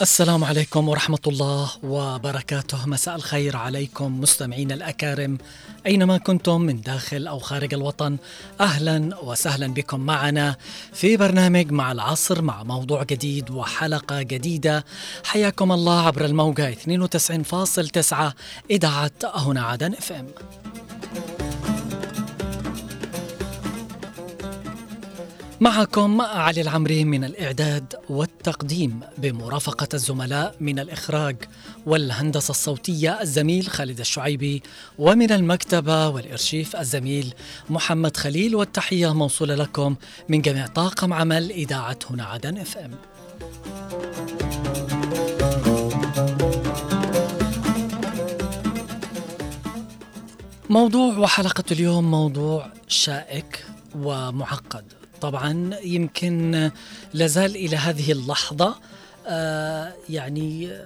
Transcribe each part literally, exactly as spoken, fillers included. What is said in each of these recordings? السلام عليكم ورحمة الله وبركاته. مساء الخير عليكم مستمعين الأكارم أينما كنتم من داخل أو خارج الوطن، أهلا وسهلا بكم معنا في برنامج مع العصر، مع موضوع جديد وحلقة جديدة. حياكم الله عبر الموجة اثنين وتسعين فاصلة تسعة إذاعة هنا عدن إف إم. معكم علي العمري من الإعداد والتقديم، بمرافقة الزملاء من الإخراج والهندسة الصوتية الزميل خالد الشعيبي، ومن المكتبة والإرشيف الزميل محمد خليل، والتحية موصولة لكم من جميع طاقم عمل إذاعة هنا عدن إف إم. موضوع وحلقة اليوم موضوع شائك ومعقد، طبعا يمكن لازال إلى هذه اللحظة آه يعني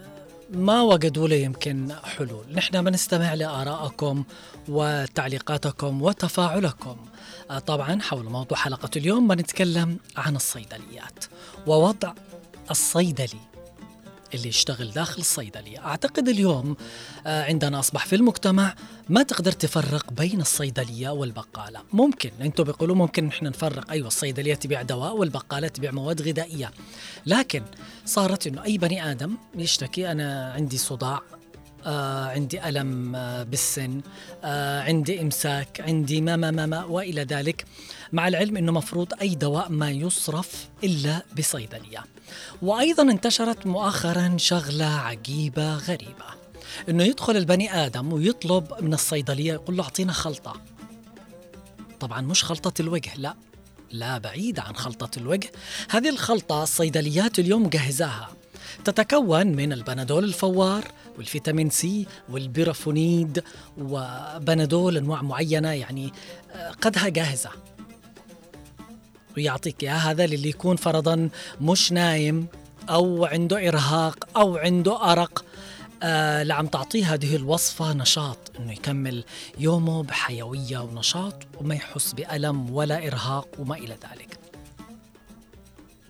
ما وجدوا له يمكن حلول. نحن بنستمع لآرائكم وتعليقاتكم وتفاعلكم آه طبعا حول موضوع حلقة اليوم. بنتكلم عن الصيدليات ووضع الصيدلي اللي يشتغل داخل الصيدلية. أعتقد اليوم عندنا أصبح في المجتمع ما تقدر تفرق بين الصيدلية والبقالة. ممكن أنتوا بيقولوا ممكن نحن نفرق، أيوة الصيدلية تبيع دواء والبقالة تبيع مواد غذائية، لكن صارت أنه أي بني آدم يشتكي أنا عندي صداع، آه عندي ألم آه بالسن، آه عندي إمساك، عندي ما ما ما, ما وإلى ذلك، مع العلم أنه مفروض أي دواء ما يصرف إلا بصيدلية. وأيضا انتشرت مؤخرا شغلة عجيبة غريبة، أنه يدخل البني آدم ويطلب من الصيدلية، يقول له أعطينا خلطة. طبعا مش خلطة الوجه، لا لا بعيدة عن خلطة الوجه. هذه الخلطة الصيدليات اليوم جهزاها، تتكون من البنادول الفوار والفيتامين سي والبيرافونيد وبنادول أنواع معينة، يعني قدها جاهزة، ويعطيك يا هذا للي يكون فرضاً مش نايم أو عنده إرهاق أو عنده أرق. آه لعم تعطيه هذه الوصفة نشاط أنه يكمل يومه بحيوية ونشاط وما يحس بألم ولا إرهاق وما إلى ذلك.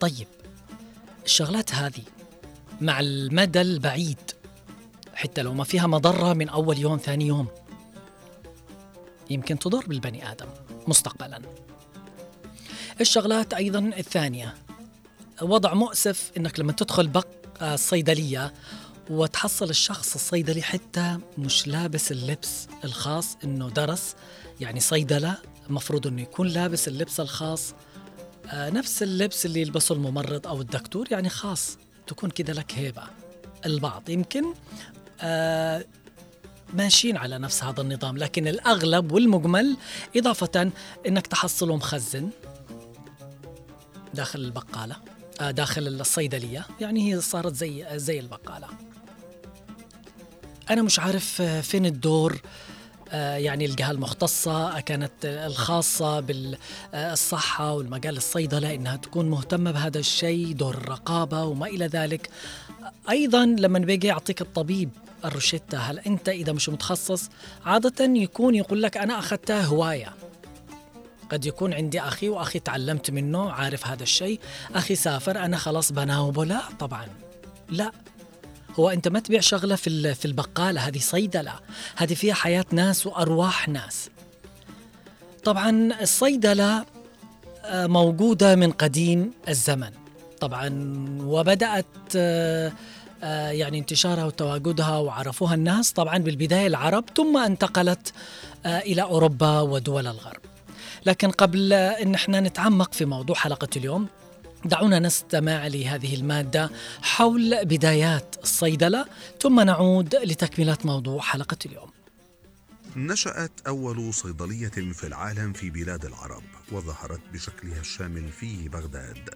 طيب الشغلات هذه مع المدى البعيد، حتى لو ما فيها مضرة من أول يوم ثاني يوم، يمكن تضر بالبني آدم مستقبلاً. الشغلات أيضاً الثانية، وضع مؤسف أنك لما تدخل بق الصيدلية وتحصل الشخص الصيدلي حتى مش لابس اللبس الخاص أنه درس، يعني صيدلة مفروض أنه يكون لابس اللبس الخاص، آه نفس اللبس اللي يلبسه الممرض أو الدكتور، يعني خاص تكون كده لك هيبة. البعض يمكن آه ماشيين على نفس هذا النظام، لكن الأغلب والمجمل، إضافة أنك تحصله مخزن داخل البقالة، آه داخل الصيدلية، يعني هي صارت زي زي البقالة. أنا مش عارف فين الدور، آه يعني الجهة المختصة كانت الخاصة بالصحة والمجال الصيدلة إنها تكون مهتمة بهذا الشيء، دور الرقابة وما إلى ذلك. أيضا لما بيجي يعطيك الطبيب الروشتة، هل أنت إذا مش متخصص عادة يكون يقول لك أنا أخذتها هواية، قد يكون عندي أخي وأخي تعلمت منه، عارف هذا الشيء، أخي سافر أنا خلاص بناوبه. لا طبعا لا، هو أنت ما تبيع شغلة في في البقالة، هذه صيدلة، هذه فيها حياة ناس وأرواح ناس. طبعا الصيدلة موجودة من قديم الزمن طبعا، وبدأت يعني انتشارها وتواجدها وعرفوها الناس طبعا بالبداية العرب، ثم انتقلت إلى أوروبا ودول الغرب. لكن قبل أن احنا نتعمق في موضوع حلقة اليوم، دعونا نستمع لهذه المادة حول بدايات الصيدلة، ثم نعود لتكملة موضوع حلقة اليوم. نشأت أول صيدلية في العالم في بلاد العرب، وظهرت بشكلها الشامل في بغداد،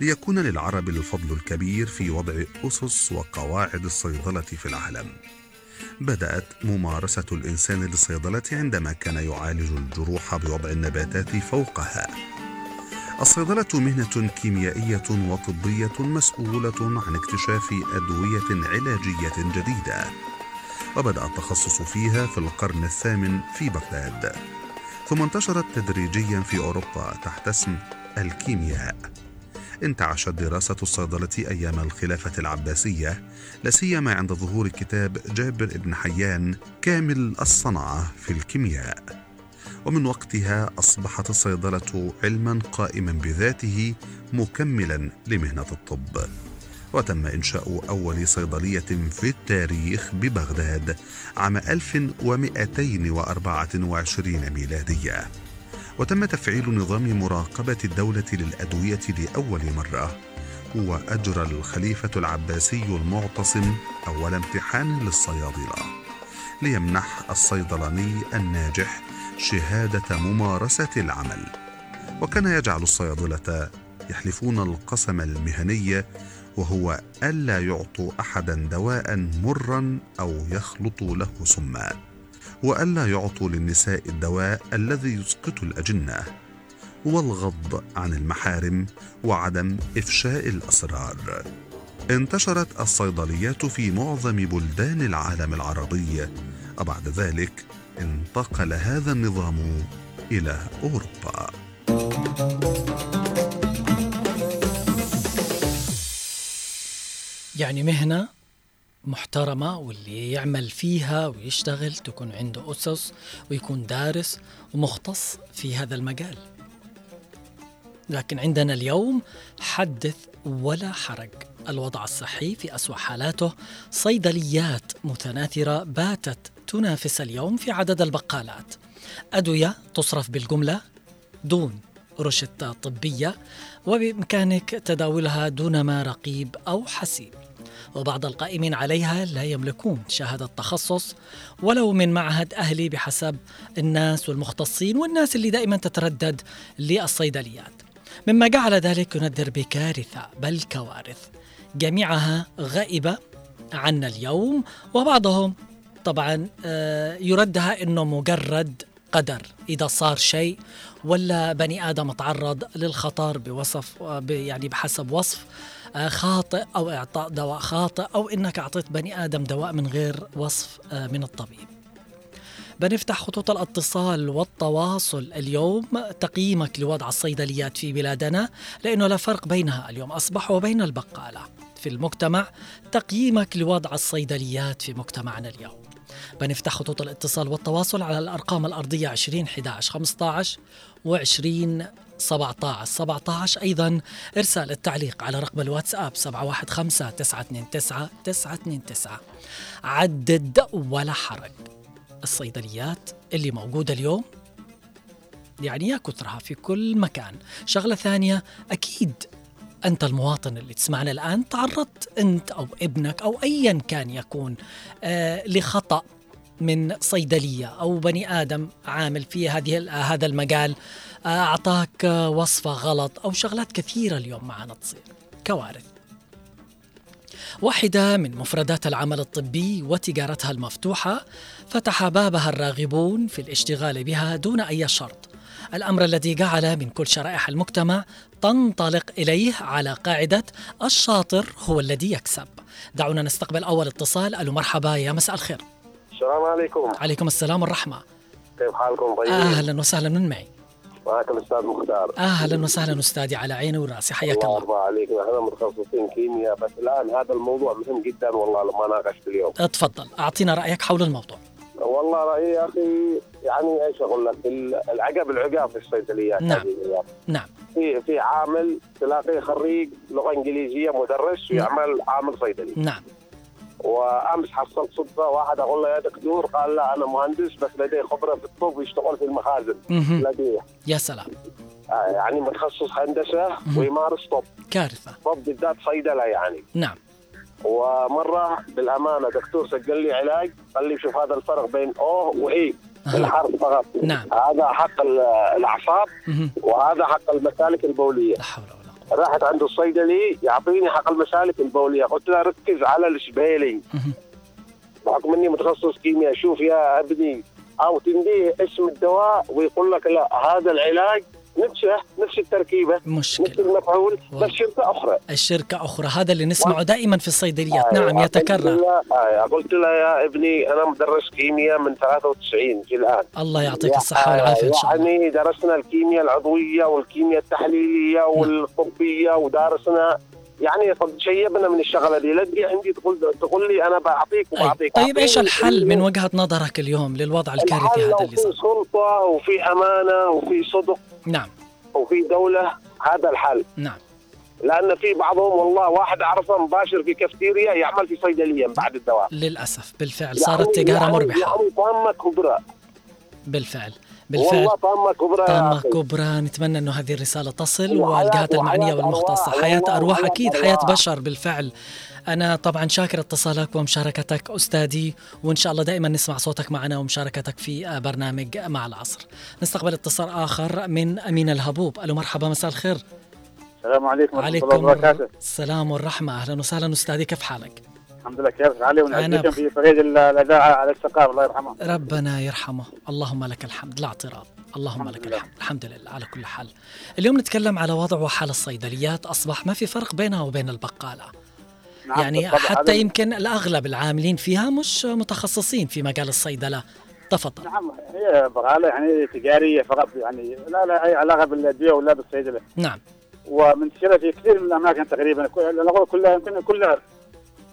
ليكون للعرب الفضل الكبير في وضع أسس وقواعد الصيدلة في العالم. بدأت ممارسة الإنسان للصيدلة عندما كان يعالج الجروح بوضع النباتات فوقها. الصيدلة مهنة كيميائية وطبية مسؤولة عن اكتشاف أدوية علاجية جديدة، وبدأ التخصص فيها في القرن الثامن في بغداد، ثم انتشرت تدريجيا في أوروبا تحت اسم الكيمياء. انتعشت دراسة الصيدلة أيام الخلافة العباسية، لاسيما عند ظهور كتاب جابر بن حيان كامل الصنعة في الكيمياء، ومن وقتها أصبحت الصيدلة علما قائما بذاته مكملا لمهنة الطب، وتم إنشاء أول صيدلية في التاريخ ببغداد عام ألف ومئتين وأربعة وعشرين ميلادية، وتم تفعيل نظام مراقبة الدولة للأدوية لأول مرة، وأجرى الخليفة العباسي المعتصم أول امتحان للصيادلة ليمنح الصيدلاني الناجح شهادة ممارسة العمل، وكان يجعل الصيادلة يحلفون القسم المهني، وهو ألا يعطوا أحدا دواء مرا أو يخلطوا له سما، وألا يعطوا للنساء الدواء الذي يسقط الأجنة، والغض عن المحارم وعدم إفشاء الأسرار. انتشرت الصيدليات في معظم بلدان العالم العربي، وبعد ذلك انتقل هذا النظام إلى أوروبا. يعني مهنة محترمة، واللي يعمل فيها ويشتغل تكون عنده أسس ويكون دارس ومختص في هذا المجال. لكن عندنا اليوم حدث ولا حرج، الوضع الصحي في أسوأ حالاته، صيدليات متناثرة باتت تنافس اليوم في عدد البقالات، أدوية تصرف بالجملة دون رشدة طبية، وبإمكانك تداولها دونما رقيب أو حسيب، وبعض القائمين عليها لا يملكون شهادة تخصص ولو من معهد أهلي بحسب الناس والمختصين والناس اللي دائما تتردد للصيدليات، مما جعل ذلك ينذر بكارثة بل كوارث، جميعها غائبة عنا اليوم، وبعضهم طبعا يردها إنه مجرد قدر، إذا صار شيء ولا بني آدم تعرض للخطر بوصف يعني بحسب وصف خاطئ أو إعطاء دواء خاطئ، أو إنك أعطيت بني آدم دواء من غير وصف من الطبيب. بنفتح خطوط الاتصال والتواصل اليوم تقييمك لوضع الصيدليات في بلادنا، لأنه لا فرق بينها اليوم أصبح وبين البقالة في المجتمع. تقييمك لوضع الصيدليات في مجتمعنا اليوم، بنفتح خطوط الاتصال والتواصل على الأرقام الأرضية عشرين أحد عشر خمسة عشر وعشرين سبعة عشر. سبعة عشر أيضا إرسال التعليق على رقم الواتساب سبعة واحد خمسة تسعة اثنين تسعة تسعة اثنين تسعة. عدد ولا حرج، الصيدليات اللي موجودة اليوم يعني يا كثرها في كل مكان. شغلة ثانية، أكيد أنت المواطن اللي تسمعنا الآن تعرضت أنت أو ابنك أو أيا كان يكون آه لخطأ من صيدلية أو بني آدم عامل في هذه هذا المجال آه أعطاك آه وصفة غلط، أو شغلات كثيرة اليوم معنا تصير كوارث. واحدة من مفردات العمل الطبي وتجارتها المفتوحة فتح بابها الراغبون في الاشتغال بها دون أي شرط، الأمر الذي جعل من كل شرائح المجتمع تنطلق إليه على قاعدة الشاطر هو الذي يكسب. دعونا نستقبل أول اتصال. ألو مرحبا، يا مساء الخير. السلام عليكم. عليكم السلام والرحمة. كيف حالكم؟ طيب. أهلا وسهلا، من معي؟ معكم أستاذ مختار. أهلا وسهلا أستاذي، على عيني وراسي، حياك الله. الله عليك. نحن متخصصين كيمياء، بس الآن هذا الموضوع مهم جدا والله لما ناقشت اليوم. اتفضل أعطينا رأيك حول الموضوع. والله رأيي يا أخي يعني إيش أقول لك، العقب العقاب في الصيدليات. نعم نعم. في في عامل تلاقي خريج لغة إنجليزية مدرس ويعمل عامل صيدلي. نعم. وأمس حصلت صدفة واحد أقول له يا دكتور، قال لا أنا مهندس بس لدي خبرة في الطب ويشتغل في المخازن. لديه. يا سلام. يعني متخصص هندسة ويمارس طب. كارثة. طب بالذات صيدلة يعني. نعم. ومرة بالأمانة دكتور سجل لي علاج، قال لي شوف هذا الفرق بين أو وإي الحرف فقط. نعم. هذا حق الأعصاب وهذا حق المسالك البولية. لا حول ولا قوة. راحت عنده الصيدلي يعطيني حق المسالك البولية، قلت له ركز على السبيلينج بحكم إني متخصص كيمياء. شوف يا ابني، أو تنديه اسم الدواء ويقول لك لا هذا العلاج نفسه نفس التركيبه مشكلة. نفس المفعول بس شركه اخرى الشركه اخرى. هذا اللي نسمعه و... دائما في الصيدليات. آه نعم يتكرر. آه قلت لها يا ابني انا مدرس كيمياء من ثلاثة وتسعين في الان. الله يعطيك الصحه والعافيه. ان شاء الله يعني درسنا الكيمياء العضويه والكيمياء التحليليه والطبيه ودارسنا يعني شيبنا من الشغله دي. لدي عندي تقول تقول لي انا بعطيك وبعطيك. طيب ايش الحل من وجهه نظرك اليوم للوضع الكارثي هذا اللي صار؟ في سلطه وفي امانه وفي صدق. نعم. وفي دولة هذا الحل. نعم. لأن في بعضهم والله واحد عرفه مباشر في كافتيريا يعمل في صيدلية بعد الدواء. للأسف بالفعل صارت يعني تجارة مربحة. يعني طامة كبرى. بالفعل. بالفعل. والله طامة كبرى. طامة كبرى. نتمنى إنه هذه الرسالة تصل والجهات المعنية والمختصة. حياة أرواح أكيد حياة بشر بالفعل. أنا طبعا شاكر اتصالك ومشاركتك أستاذي، وإن شاء الله دائما نسمع صوتك معنا ومشاركتك في برنامج مع العصر. نستقبل اتصال آخر من أمين الهبوب. ألو مرحبا، مساء الخير. السلام عليكم ورحمة الله وبركاته. السلام والرحمة. أهلا وسهلا أستاذي، كيف حالك؟ الحمد لله كيف علي، ونعزكم في فريق الإذاعة على الصقاق الله يرحمه. ربنا يرحمه. اللهم لك الحمد لا اعتراض. اللهم لك الحمد. الحمد لله على كل حال. اليوم نتكلم على وضع وحال الصيدليات. أصبح ما في فرق بينها وبين البقالة. يعني حتى يمكن الأغلب العاملين فيها مش متخصصين في مجال الصيدلة. تفضل. نعم هي بقالة يعني تجارية فقط، يعني لا لا أي علاقة بالأدوية ولا بالصيدلة. نعم. ومنتشرة في كثير من الأماكن تقريبا، أنا أقول كلها يمكن كلها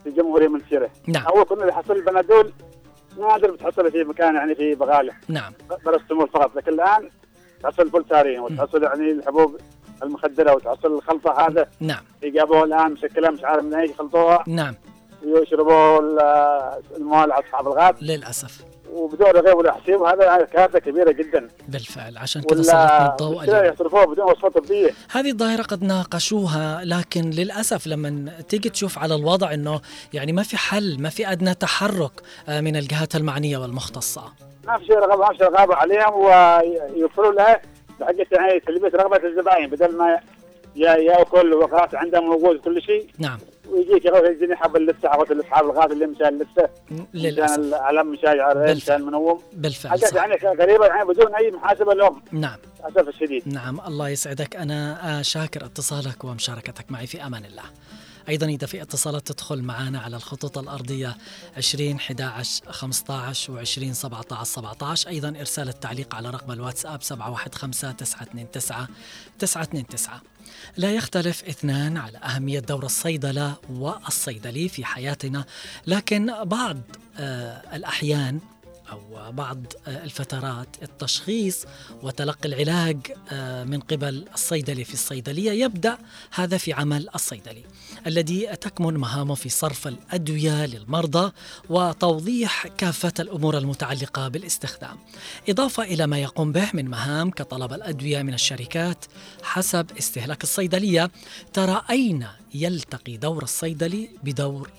في الجمهورية منتشرة. نعم. أول كنا اللي حصل البنادول نادر بتحصل في مكان يعني في بقالة. نعم. برستمول فقط، لكن الآن تحصل البولتاريين وتحصل يعني الحبوب المخدرة وتحصل الخلطة هذا. نعم. يجابوه الآن مشكلة مش عارف من أي خلطوها. نعم. يشربوا الموال أصحاب الغاب للأسف. وبدون رغيب ولا حسيب. هذا كارثة كبيرة جدا. بالفعل عشان كذا سلطنا الضوء عليه. يصرفوها بدون وصفة طبية. هذه الظاهرة قد ناقشوها، لكن للأسف لما تيجي تشوف على الوضع إنه يعني ما في حل، ما في أدنى تحرك من الجهات المعنية والمختصة. ما في شيء رغبة، ما في رغبة عليهم ويوفروا لها حاجة يعني تلبية رغبة الزبائن بدل ما يأكل وقرات عندهم موجود كل شيء. نعم. ويجيك يجيني حب اللسة عوض الأصحاب الغاز اللي مشان اللسة مشان العلم مشان عريان مشان منوم. بالفعل حاجات يعني غريبة يعني بدون أي محاسبة لهم. نعم للأسف الشديد. نعم الله يسعدك. أنا شاكر اتصالك ومشاركتك معي. في أمان الله. أيضا إذا في اتصالات تدخل معنا على الخطوط الأرضية عشرين أحد عشر خمسة عشر وعشرين سبعة عشر سبعة عشر، أيضا إرسال التعليق على رقم الواتساب سبعة واحد خمسة تسعة اثنين تسعة تسعة اثنين تسعة. لا يختلف اثنان على أهمية دور الصيدلة والصيدلي في حياتنا، لكن بعض الأحيان أو بعض الفترات التشخيص وتلقي العلاج من قبل الصيدلي في الصيدلية يبدأ هذا في عمل الصيدلي الذي تكمن مهامه في صرف الأدوية للمرضى وتوضيح كافة الأمور المتعلقة بالاستخدام، إضافة إلى ما يقوم به من مهام كطلب الأدوية من الشركات حسب استهلاك الصيدلية. ترى أين يلتقي دور الصيدلي بدور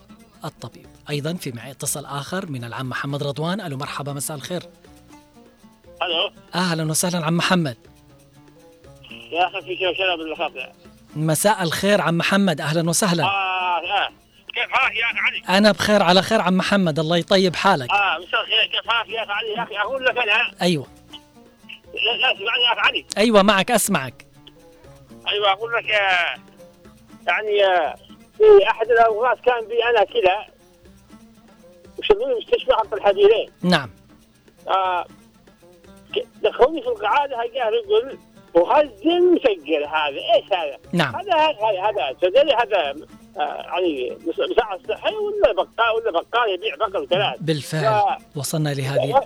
الطبيب؟ أيضا في معي اتصل آخر من العم محمد رضوان. ألو مرحبا، مساء الخير. ألو أهلا وسهلا عم محمد. يا أخي في شيء شرب الخاطئ. مساء الخير عم محمد، أهلا وسهلا. آه آه. كيف حالك يا أخي علي؟ أنا بخير على خير عم محمد، الله يطيب حالك. آه مساء الخير، كيف حالك يا أخي علي؟ يا أخي أقول لك أنا. أيوة لا اسمعني يا أخي علي. أيوة معك أسمعك. أيوة أقول لك يعني في أحد الأوقات كان بي أنا كده وشغلوني مستشفى عبد الحديدين. نعم. آه دخلوني في القعادة هجاه رجل مخزن مسجل. هذا إيش هذا؟ نعم. هذا هذا هذا صدري هذا آه يعني مساعد صحي ولا بقال ولا بقال يبيع بقر وثلاث. بالفعل ف... وصلنا لهذه.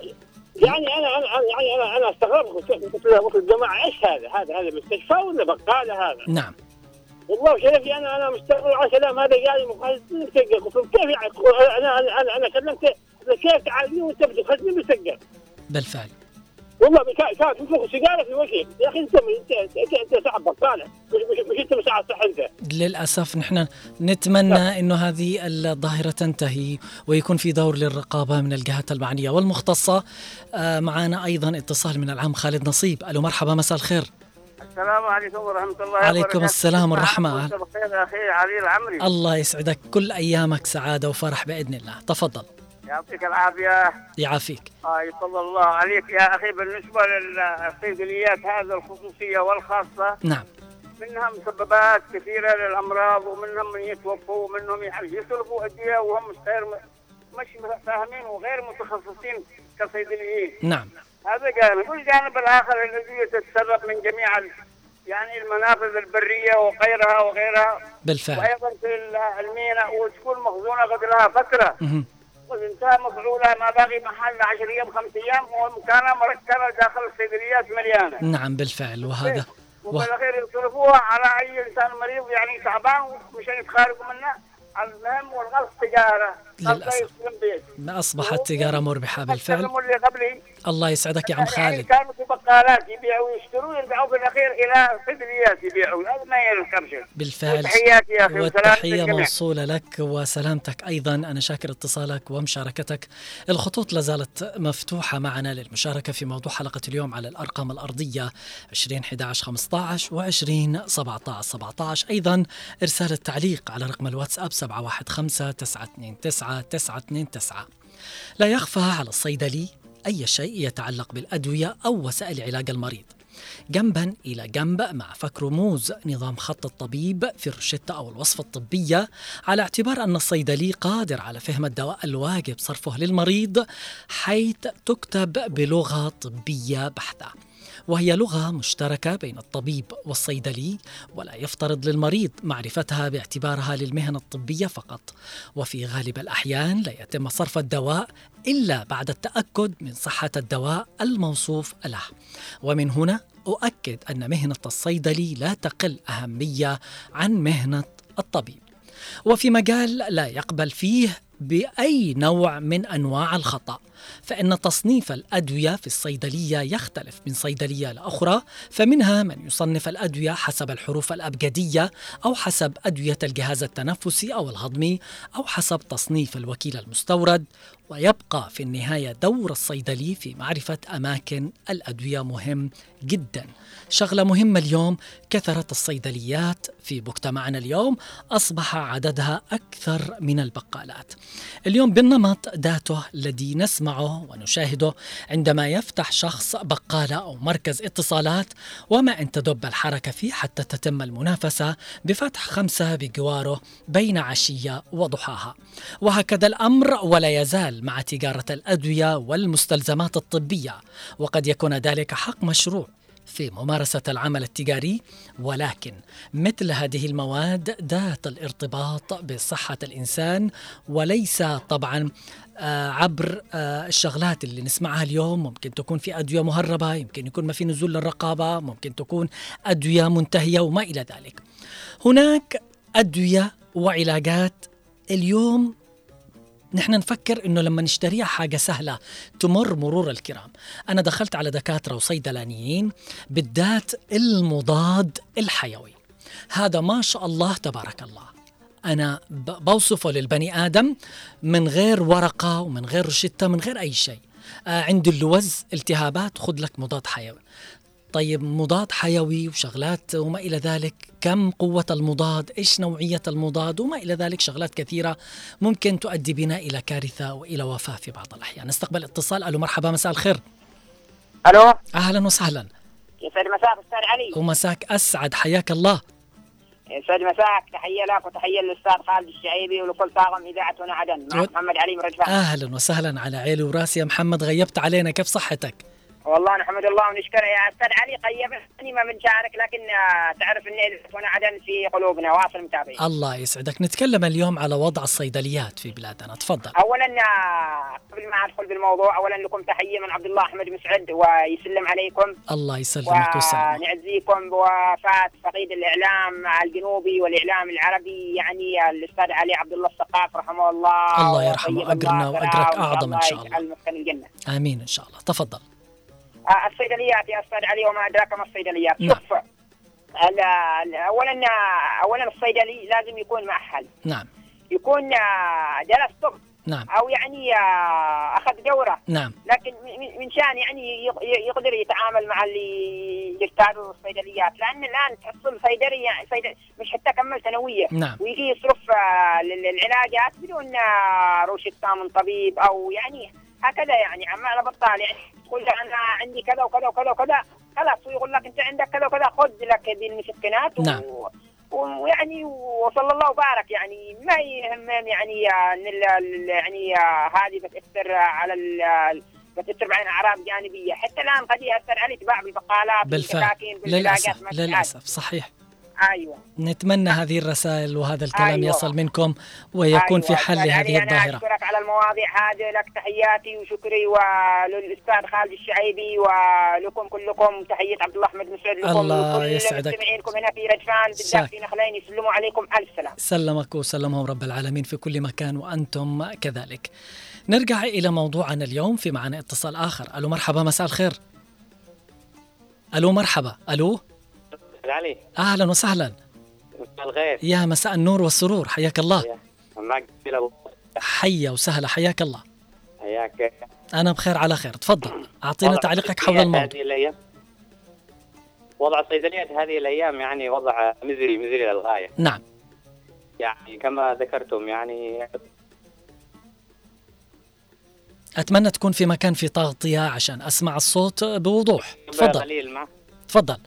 يعني أنا أنا يعني أنا أنا استغربت قلت له قلت الجماعة إيش هذا؟ هذا هذا مستشفى ولا بقال هذا؟ نعم. والله شايفي أنا أنا مستغرب على كلام هذا قال مخزن مسجل. قلت كيف يعني أنا أنا أنا كلمته كيف تعالي وأنت بتخزن مسجل؟ بالفعل. والله كا كا تفوق سيجارة في وجهي يا أخي. أنت أنت أنت أنت صعب بطالة مش مش مش أنت مساعد صح أنت. للأسف نحن نتمنى صح. إنه هذه الظاهرة تنتهي ويكون في دور للرقابة من الجهات المعنية والمختصة. آه معنا أيضا اتصال من العام خالد نصيب. ألو مرحبا، مساء الخير. السلام عليكم ورحمة الله وبركاته. عليكم السلام ورحمة الله. أخي علي العمري. الله يسعدك، كل أيامك سعادة وفرح بإذن الله. تفضل. يعطيك العافية. يعافيك. آه يطول الله عليك يا أخي. بالنسبة للصيدليات هذا الخصوصية والخاصة، نعم، منها مسببات كثيرة للأمراض، ومنهم من يتوفوا ومنهم يسلبوا أدوية وهم غير مش فاهمين وغير متخصصين كصيدليين. نعم. هذا جانب. والجانب الآخر الذي يتسبب من جميع يعني المنافذ البرية وغيرها وغيرها. بالفعل. وأيضا في المينا وتكون مخزونة قدرها فترة. مه. والإنسان مفعولها ما باقي محل عشر أيام خمس أيام ومكانها مركبة داخل الصيدليات مليانة. نعم بالفعل. وهذا. وبالأخير يصرفوها على أي إنسان مريض يعني تعبان ومش يتخارجوا منه. المهم والغلط تجارة. للأسف. ما أصبحت تجارة مربحة بالفعل. الله يسعدك يا عم خالد. كانوا في بقالات يبيعوا ويشتروا يرجعوا بالأخير إلى صيدليات يبيعوا، ما يركبش. بالفعل. تحياتي يا أخي. والتحية موصولة لك وسلامتك أيضا. أنا شاكر اتصالك ومشاركتك. الخطوط لازالت مفتوحة معنا للمشاركة في موضوع حلقة اليوم على الأرقام الأرضية عشرين أحد عشر خمسة عشر وعشرين سبعة عشر سبعة عشر. أيضا إرسال التعليق على رقم الواتساب سبعة واحد خمسة تسعة اثنين تسعة تسعة اثنين تسعة. لا يخفى على الصيدلي أي شيء يتعلق بالأدوية أو وسائل علاج المريض، جنبا إلى جنب مع فك رموز نظام خط الطبيب في الروشتة أو الوصفة الطبية، على اعتبار أن الصيدلي قادر على فهم الدواء الواجب صرفه للمريض، حيث تكتب بلغة طبية بحتة، وهي لغة مشتركة بين الطبيب والصيدلي، ولا يفترض للمريض معرفتها باعتبارها للمهنة الطبية فقط. وفي غالب الأحيان لا يتم صرف الدواء إلا بعد التأكد من صحة الدواء الموصوف له. ومن هنا أؤكد أن مهنة الصيدلي لا تقل أهمية عن مهنة الطبيب، وفي مجال لا يقبل فيه بأي نوع من أنواع الخطأ، فإن تصنيف الأدوية في الصيدلية يختلف من صيدلية لأخرى، فمنها من يصنف الأدوية حسب الحروف الأبجدية أو حسب أدوية الجهاز التنفسي أو الهضمي أو حسب تصنيف الوكيل المستورد. ويبقى في النهاية دور الصيدلي في معرفة أماكن الأدوية مهم جدا. شغلة مهمة اليوم، كثرت الصيدليات في مجتمعنا اليوم، أصبح عددها أكثر من البقالات. اليوم بالنمط ذاته الذي نسمعه ونشاهده عندما يفتح شخص بقالة أو مركز اتصالات، وما أن تدب الحركة فيه حتى تتم المنافسة بفتح خمسة بجواره بين عشية وضحاها. وهكذا الأمر ولا يزال مع تجارة الأدوية والمستلزمات الطبية، وقد يكون ذلك حق مشروع في ممارسة العمل التجاري، ولكن مثل هذه المواد ذات الارتباط بصحة الإنسان، وليس طبعا عبر الشغلات اللي نسمعها اليوم. ممكن تكون في أدوية مهربة، يمكن يكون ما في نزول للرقابة، ممكن تكون أدوية منتهية وما إلى ذلك. هناك أدوية وعلاجات اليوم نحن نفكر إنه لما نشتريها حاجة سهلة تمر مرور الكرام. أنا دخلت على دكاترة وصيدلانيين، بالذات المضاد الحيوي، هذا ما شاء الله تبارك الله، أنا بوصفه للبني آدم من غير ورقة ومن غير روشتة من غير أي شيء. آه عند اللوز التهابات، خد لك مضاد حيوي. طيب مضاد حيوي وشغلات وما إلى ذلك، كم قوة المضاد، إيش نوعية المضاد وما إلى ذلك، شغلات كثيرة ممكن تؤدي بنا إلى كارثة وإلى وفاة في بعض الأحيان. نستقبل اتصال. ألو مرحبا، مساء الخير. ألو أهلا وسهلا. يسعد مساك أستاذ علي. ومساك أسعد، حياك الله. يسعد مساك، تحية لك وتحية للأستاذ خالد الشعيبي ولكل طاقم إذاعة هنا عدن. معك محمد علي من رجفان. أهلا وسهلا على عيلي وراسي يا محمد، غيبت علينا، كيف صحتك؟ والله نحمد الله ونشكره يا أستاذ علي، قيبني ما بنشارك، لكن تعرف إن هنا عدن في قلوبنا واصل متابعين. الله يسعدك. نتكلم اليوم على وضع الصيدليات في بلادنا، تفضل. أولا قبل ما أدخل بالموضوع، أولا لكم تحية من عبد الله أحمد مسعد ويسلم عليكم. الله يسلمك ويسلمك. ونعزيكم بوفاة فقيد الإعلام الجنوبي والإعلام العربي يعني الأستاذ علي عبد الله الصقاق رحمه الله. الله يرحمه، أجرنا وأجرك أعظم إن شاء الله. آمين إن شاء الله. تفضل. الصيدليات يا أستاذ علي وما أدراك ما الصيدليات. شوف أولا أولا الصيدلي لازم يكون مؤهل، نعم، يكون درس طب نعم. او يعني اخذ دوره. نعم. لكن من شان يعني يقدر يتعامل مع اللي يختاروا الصيدليات، لان الان تحصل صيدليه صيدل مش حتى كمل ثانويه. نعم. ويجي يصرف العلاجات بدون روشته من طبيب او يعني هكذا، يعني عماله بطال يعني تقول انا عندي كذا وكذا وكذا وكذا، خلاص يقول لك انت عندك كذا وكذا، خذ لك هذه المسكنات. نعم. و... ويعني وصلى الله وبارك، يعني ما يهمهم يعني ان يعني هذه بتاثر على بتاثر على اعراض جانبيه، حتى الان قد ياثر على تباع بالبقالات بالسكاكين بالعلاجات. للاسف للاسف صحيح. ايوه نتمنى هذه الرسائل وهذا الكلام أيوة. يصل منكم ويكون أيوة. في حل يعني هذه الظاهره. انا اشكرك على المواضيع هذه، لك تحياتي وشكري، وللاستاذ خالد الشعيبي، ولكم كلكم تحيه عبد الله احمد مسعود لكم. الله يسعدك. جميعكم هنا في رجفان بالذات في نخلين، يسلموا عليكم الف سلام. سلمك وسلمهم رب العالمين في كل مكان وانتم كذلك. نرجع الى موضوعنا اليوم في معنا اتصال اخر. الو مرحبا، مساء الخير. الو مرحبا. الو علي. اهلا وسهلا. مساء الخير. يا مساء النور والسرور، حياك الله. معك بلال. حيا وسهلا، حياك الله. حياك. انا بخير على خير، تفضل اعطينا تعليقك حول الموضوع. هذه الايام وضع الصيدليات هذه الايام يعني وضع مزري مزري للغايه. نعم. يعني كما ذكرتم يعني اتمنى تكون في مكان في تغطيه عشان اسمع الصوت بوضوح. تفضل تفضل.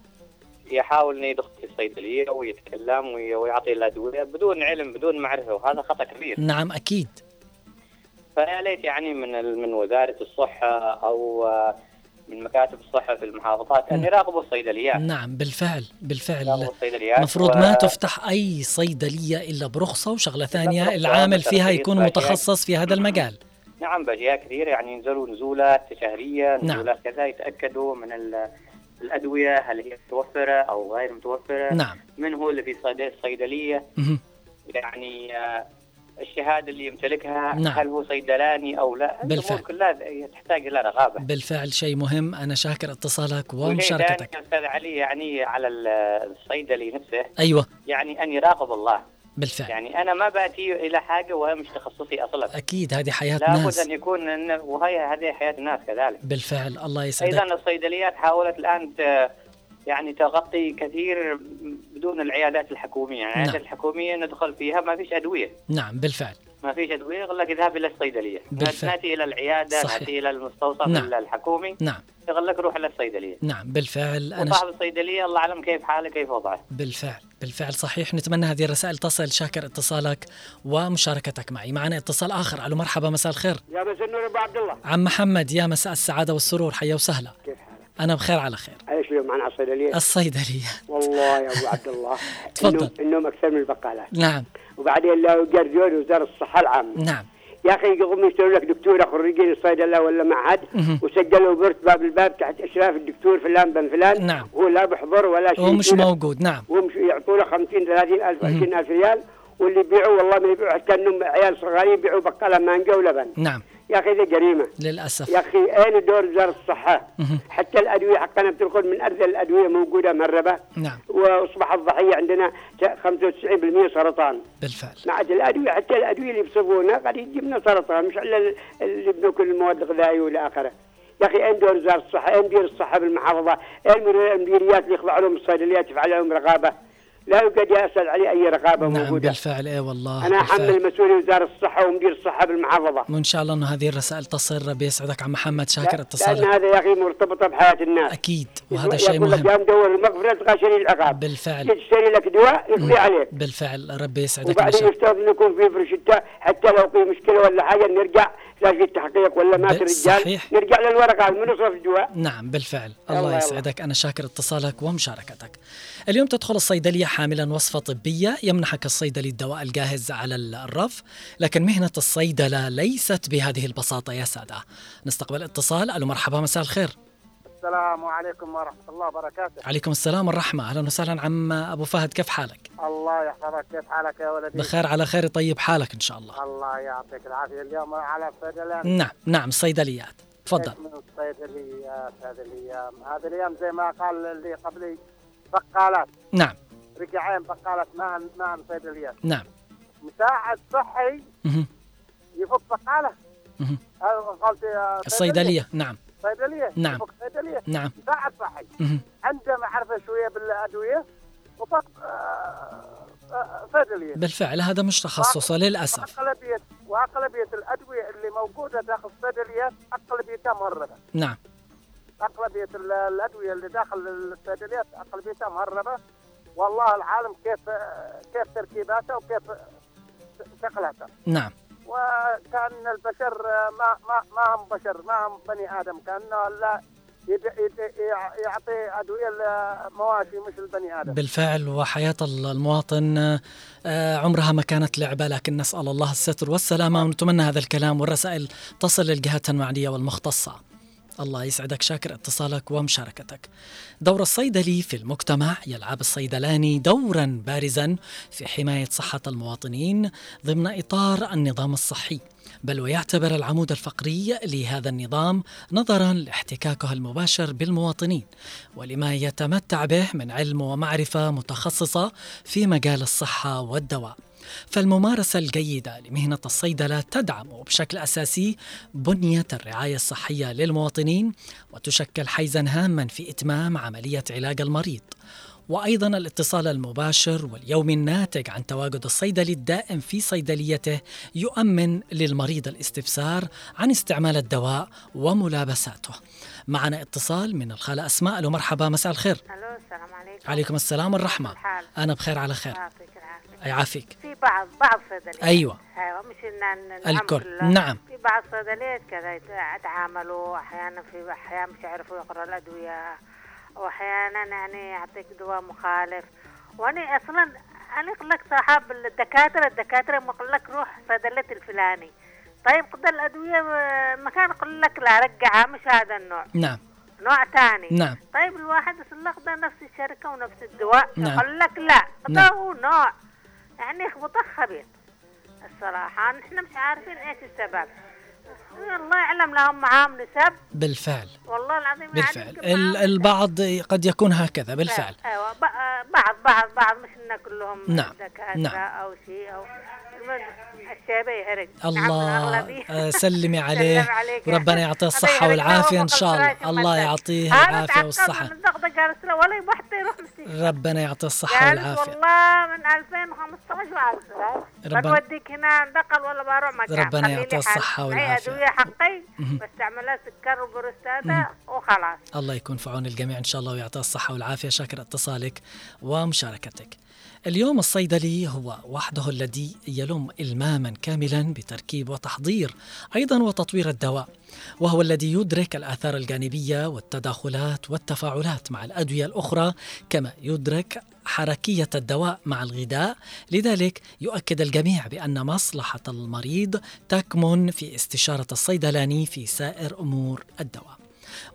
يحاول انه يدخل في الصيدليه ويتكلم ويعطي الادويه بدون علم بدون معرفه، وهذا خطا كبير. نعم اكيد. فيا ليت يعني من من وزاره الصحه او من مكاتب الصحه في المحافظات ان يراقبوا الصيدليات. نعم بالفعل بالفعل. المفروض و... ما تفتح اي صيدليه الا برخصه، وشغله ثانيه العامل فيها يكون متخصص في هذا المجال. نعم باشياء كثير يعني ينزلوا نزولات شهريه، نزولات كذا، يتاكدوا من ال الأدوية هل هي متوفرة أو غير متوفرة. نعم. من هو اللي في الصيدلية؟ يعني الشهادة اللي يمتلكها. نعم. هل هو صيدلاني أو لا؟ بالفعل كلها تحتاج إلى رقابة. بالفعل شيء مهم. أنا شاكر اتصالك ومشاركتك. يا أستاذ علي يعني على الصيدلي نفسه. أيوة. يعني أن يراقب الله. بالفعل. يعني أنا ما بأتي إلى حاجة وهي مش تخصصي أصلا. أكيد هذه حياة لا ناس. لابد أن يكون إن وهي هذه حياة الناس كذلك. بالفعل الله يسعدك. أيضا الصيدليات حاولت الآن ت... يعني تغطي كثير بدون العيادات الحكومية. يعني العيادات الحكومية ندخل فيها ما فيش أدوية. نعم بالفعل. ما فيش أدوية غير لك ذهب إلى الصيدلية. بالفعل. نأتي إلى العيادة. صحيح. نأتي إلى المستوصف. نعم. الحكومي. نعم. غير لك روح إلى الصيدلية. نعم بالفعل. أنا صاحب الصيدلية الله أعلم كيف حاله كيف وضعه. بالفعل بالفعل صحيح. نتمنى هذه الرسائل تصل. شاكر اتصالك ومشاركتك معي. معنا اتصال آخر. ألو مرحبا، مساء الخير. يا مساء النور أبو عبد الله. عم محمد يا مساء السعادة والسرور، حيا وسهلا. كيف حالك؟ أنا بخير على خير. أيش اليوم معنا الصيدلية؟ الصيدلية والله يا أبو عبد الله. تفضل. إنهم أكثر من البقالات. نعم. وبعدين لو جرجول وزارة الصحة العامة. نعم. يا أخي يقوم يشتروا لك دكتورة خريجين الصيدلة ولا معهد وسجلوا برت باب الباب تحت إشراف الدكتور فلان بن فلان. نعم. هو لا بحضر ولا شيء. ومش موجود. نعم. ومش يعطوه خمسين ثلاثين ألف عشرين ألف ريال، واللي بيعوا والله ما يبيعوا حتى إنهم عيال صغارين بيعوا بقالة مانجا ولبن. نعم. يا أخي ذي جريمة للأسف. يا أخي أين دور وزارة الصحة؟ حتى الأدوية حقنا بتدخل من أرذل الأدوية موجودة مهربة. نعم. وأصبح الضحية عندنا خمسة وتسعين بالمئة سرطان. بالفعل. مع الأدوية حتى الأدوية اللي بيصرفونا قد يجيبنا سرطان، مش إلا اللي يبنوا كل المواد الغذائية ولا آخره. يا أخي أين دور وزارة الصحة؟ أين دور الصحة بالمحافظة؟ أين المديريات اللي يخضعوا لهم الصيدليات يفعل لهم رقابة؟ لا يوجد يسأل عليه أي رقابة. نعم موجودة. بالفعل. إيه والله أنا أحمل مسؤولية وزارة الصحة ومدير الصحة بالمحافظة، وإن شاء الله أن هذه الرسائل تصل. بيسعدك عم محمد، شاكر اتصالك. لأن هذا يا أخي مرتبطة بحياة الناس. أكيد وهذا شيء مهم. يقول لك يا مدور المغفرة تغاشري العقاب. بالفعل. تشتري لك دواء يقضي عليك. بالفعل. ربي يسعدك. وبعدين يفترض أن يكون في فرشتة حتى لو في مشكلة ولا حاجة نرجع لا في التحقيق ولا مات الرجال نرجع للورقة من نصرف الدواء. نعم بالفعل. الله, الله يسعدك. أنا شاكر اتصالك ومشاركتك. اليوم تدخل الصيدلية حاملا وصفة طبية يمنحك الصيدلي الدواء الجاهز على الرف، لكن مهنة الصيدلة ليست بهذه البساطة يا سادة. نستقبل اتصال. ألو مرحبا، مساء الخير. السلام عليكم ورحمة الله وبركاته. عليكم السلام ورحمة. أهلا وسهلا عم أبو فهد، كيف حالك؟ الله يحفظك. كيف حالك يا ولدي؟ بخير على خير. طيب حالك إن شاء الله. الله يعطيك العافية. اليوم على الصيدليات. نعم نعم الصيدليات. تفضل. الصيدليات هذه الأيام هذه الأيام زي ما قال اللي قبلي بقالات. نعم. رجعين بقالات مع مع الصيدليات. نعم. مساعد صحي يفك فعاله الصيدليه. نعم صيدليه. نعم يفك صيدليه. نعم يساعد صحي عنده معرفه شويه بالادويه وفق صيدليه. بالفعل هذا مش تخصصه للاسف. اغلبيه واغلبيه الادويه اللي موجوده داخل الصيدليه اغلبيتها مهربه. نعم اغلبيه الادويه اللي داخل الصيدليات اغلبيتها مهربه، والله العالم كيف كيف تركيباتها وكيف شكلها. نعم. وكان البشر ما ما ما هم بشر، ما هم بني ادم، كانه لا يعطي أدوية المواشي مش البني آدم. بالفعل، وحياة المواطن عمرها ما كانت لعبة، لكن نسأل الله الستر والسلامة، ونتمنى هذا الكلام والرسائل تصل للجهات المعنية والمختصة. الله يسعدك، شاكر اتصالك ومشاركتك. دور الصيدلي في المجتمع. يلعب الصيدلاني دورا بارزا في حماية صحة المواطنين ضمن إطار النظام الصحي، بل ويعتبر العمود الفقري لهذا النظام نظرا لاحتكاكه المباشر بالمواطنين ولما يتمتع به من علم ومعرفة متخصصة في مجال الصحة والدواء. فالممارسة الجيدة لمهنة الصيدلة تدعم بشكل أساسي بنية الرعاية الصحية للمواطنين، وتشكل حيزاً هاماً في إتمام عملية علاج المريض. وأيضاً الاتصال المباشر واليومي الناتج عن تواجد الصيدلي الدائم في صيدليته يؤمن للمريض الاستفسار عن استعمال الدواء وملابساته. معنا اتصال من الخالة أسماء. لو مرحبا، مساء الخير. ألو، السلام عليكم. عليكم السلام والرحمة. أنا بخير، على خير. يعافيك. في بعض بعض صيدليات، ايوه ايوه مش ان الكل. نعم في بعض صيدليات كذا يتعاملوا احيانا، في احيانا مش يعرفوا يقرأوا الادويه، واحيانا يعني يعطيك دواء مخالف. وانا اصلا انا قلت صاحب الدكاتره الدكاتره ما قال لك روح صيدليه الفلاني، طيب قد الادويه مكان قال لك لا رجعها، مش هذا النوع، نعم نوع تاني. نعم. طيب الواحد يسلق نفس الشركه ونفس الدواء، نعم. قال لك لا هو نعم. نوع يعني خبطة خبيط الصراحة، نحن مش عارفين ايش السبب، الله يعلم لهم معامل سب. بالفعل، والله العظيم. بالفعل البعض قد يكون هكذا. بالفعل ايوه، بعض بعض بعض مش ان كلهم نعم. دكاترة نعم. او شيء او الشيبة يهرج. الله سلمي عليه، ربنا يعطيه الصحة والعافية إن شاء الله. الله يعطيه العافية والصحة. ربنا يعطيه الصحة والعافية. والله من ألفين وخمسة عشر وعشرة بوديك هنا ندقل ولا بروح مكان. ربنا يعطيه الصحة والعافية. أدوية حقي بستعملها سكر وبروستاتا وخلاص. الله يكون في عون الجميع إن شاء الله ويعطيه الصحة والعافية. شاكر اتصالك ومشاركتك. اليوم الصيدلي هو وحده الذي يلم إلماما كاملا بتركيب وتحضير أيضا وتطوير الدواء، وهو الذي يدرك الآثار الجانبية والتداخلات والتفاعلات مع الأدوية الأخرى، كما يدرك حركية الدواء مع الغذاء. لذلك يؤكد الجميع بأن مصلحة المريض تكمن في استشارة الصيدلاني في سائر أمور الدواء،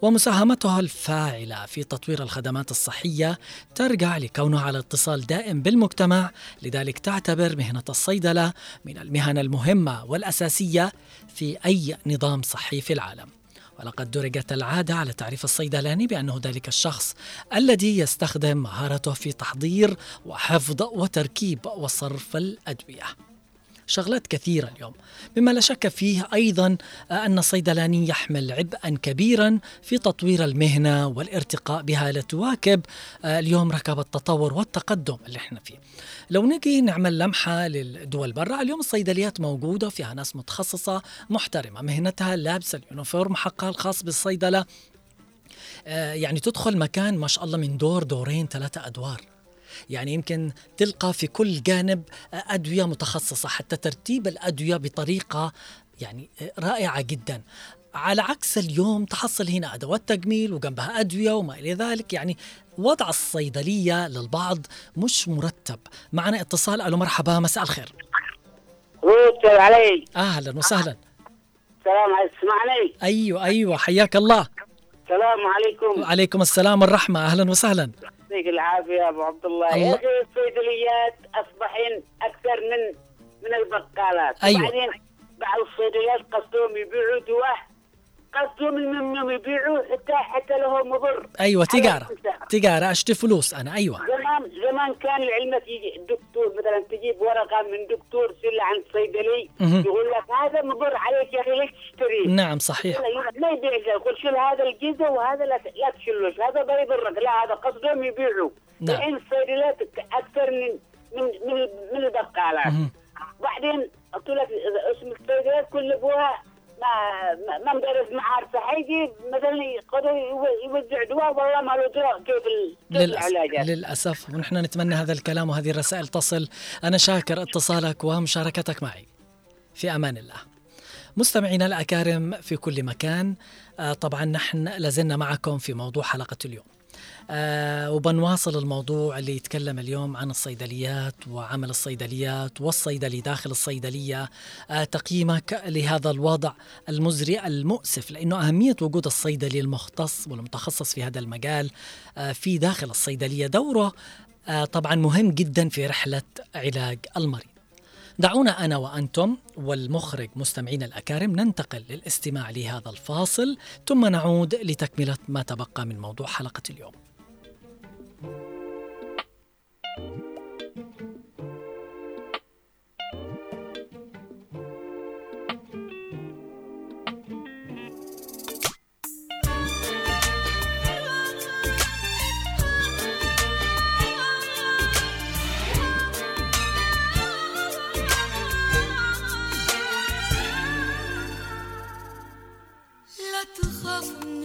ومساهمتها الفاعلة في تطوير الخدمات الصحية ترجع لكونه على اتصال دائم بالمجتمع. لذلك تعتبر مهنة الصيدلة من المهن المهمة والأساسية في أي نظام صحي في العالم. ولقد درجت العادة على تعريف الصيدلاني بأنه ذلك الشخص الذي يستخدم مهارته في تحضير وحفظ وتركيب وصرف الأدوية. شغلات كثيرة اليوم، مما لا شك فيه أيضا أن الصيدلاني يحمل عبئا كبيرا في تطوير المهنة والارتقاء بها لتواكب اليوم ركب التطور والتقدم اللي احنا فيه. لو نجي نعمل لمحة للدول برا، اليوم الصيدليات موجودة فيها ناس متخصصة محترمة، مهنتها لابسة اليونيفورم حقها الخاص بالصيدلة، يعني تدخل مكان ما شاء الله من دور دورين ثلاثة أدوار، يعني يمكن تلقى في كل جانب أدوية متخصصة، حتى ترتيب الأدوية بطريقة يعني رائعة جدا، على عكس اليوم تحصل هنا أدوات تجميل وجنبها أدوية وما إلى ذلك. يعني وضع الصيدلية للبعض مش مرتب. معنا اتصال. ألو مرحبا، مساء الخير. ويتر علي. أهلا وسهلا. السلام عليكم. اسمعني. أيوة أيوة، حياك الله. السلام عليكم. وعليكم السلام والرحمة. أهلا وسهلا. يعطيك العافية يا أبو عبد الله. يا أخي الصيدليات أصبحين أكثر من من البقالات. أيوة. بعدين بعض الصيدليات قصدهم يبيعوا دواء قصدهم انهم يبيعوه حتى حتى له مضر. ايوه تجاره تجاره اشتري فلوس انا. ايوه زمان زمان كان لعلمك يجي الدكتور مثلا تجيب ورقه من دكتور سله عند صيدلي يقول لك هذا مضر عليك يا اخي ليش تشتريه. نعم صحيح. لا يبيع يقول شيل هذا الجزء وهذا لا تشيلوش هذا بيضرك لا هذا قصدهم يبيعوه. نعم. لان الصيدليات اكثر من من من, من البقالات. بعدين قلت لك اسم الصيدليات كل ابوها ما ما مدرس معارفه حيجي مثلا يقدر يوزع دواء والله ما له دواء كيف العلاج. للاسف ونحن نتمنى هذا الكلام وهذه الرسائل تصل. انا شاكر اتصالك ومشاركتك معي. في امان الله. مستمعينا الاكارم في كل مكان، طبعا نحن لازلنا معكم في موضوع حلقه اليوم، أه وبنواصل الموضوع اللي يتكلم اليوم عن الصيدليات وعمل الصيدليات والصيدلي داخل الصيدلية. أه تقييمك لهذا الوضع المزري المؤسف، لأنه أهمية وجود الصيدلي المختص والمتخصص في هذا المجال أه في داخل الصيدلية، دوره أه طبعا مهم جدا في رحلة علاج المريض. دعونا أنا وأنتم والمخرج مستمعين الأكارم ننتقل للاستماع لهذا الفاصل، ثم نعود لتكملة ما تبقى من موضوع حلقة اليوم.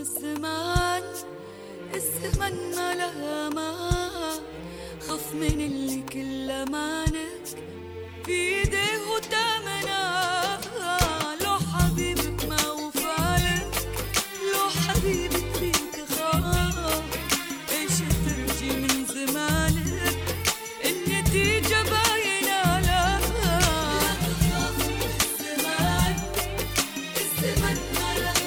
الزمان الزمن ما لها معاه، خاف من اللي كل امانك في ايديه وتمناه. لو حبيبك ما وفالك، لو حبيبك فيك خاف، ايش ترجي من زمانك النتيجة باينة لها. لا تخاف من الزمان الزمن ما لها،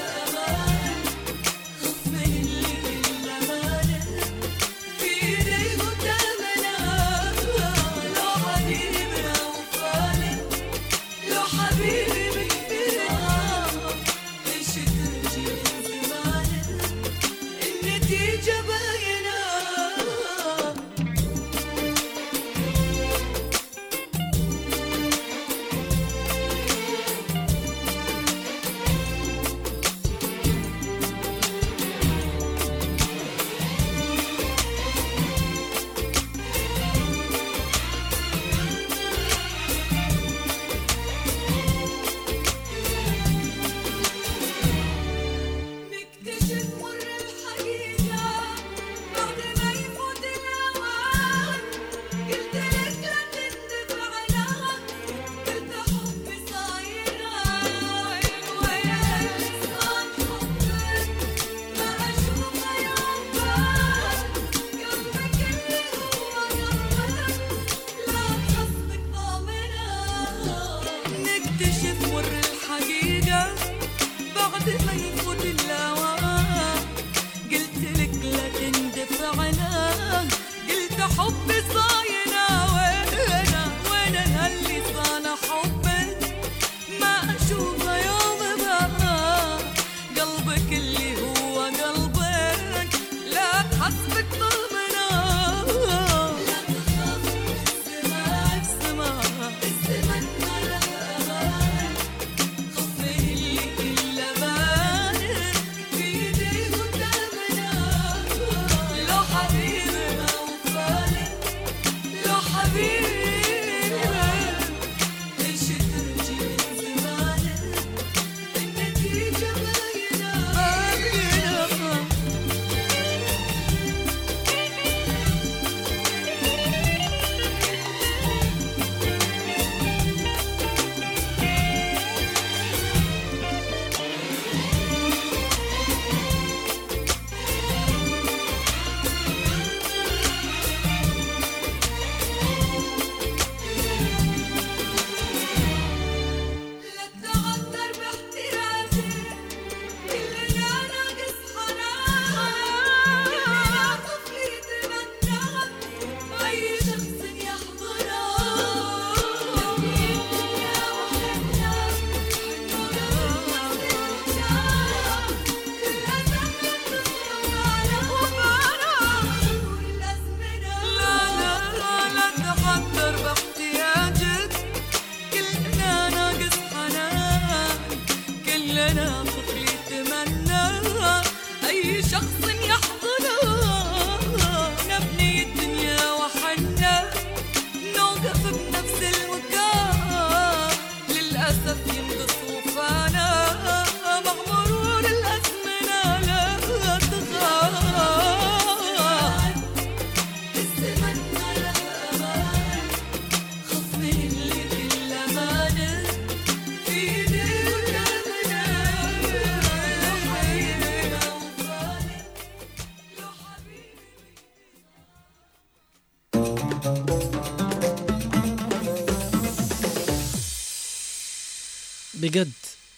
بجد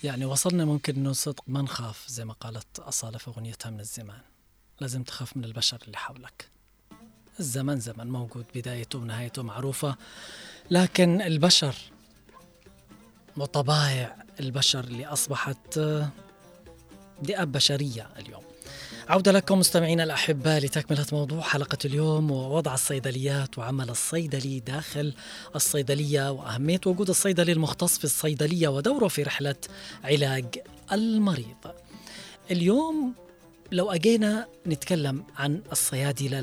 يعني وصلنا ممكن انه صدق ما نخاف زي ما قالت أصالة في اغنيتها من الزمان. لازم تخاف من البشر اللي حولك. الزمن زمن موجود، بدايته ونهايته معروفة، لكن البشر وطبائع البشر اللي أصبحت ذئاب بشرية اليوم. عودة لكم مستمعينا الأحباء لتكملة موضوع حلقة اليوم، ووضع الصيدليات وعمل الصيدلي داخل الصيدلية وأهمية وجود الصيدلي المختص في الصيدلية ودوره في رحلة علاج المريض. اليوم لو أجينا نتكلم عن الصيادلة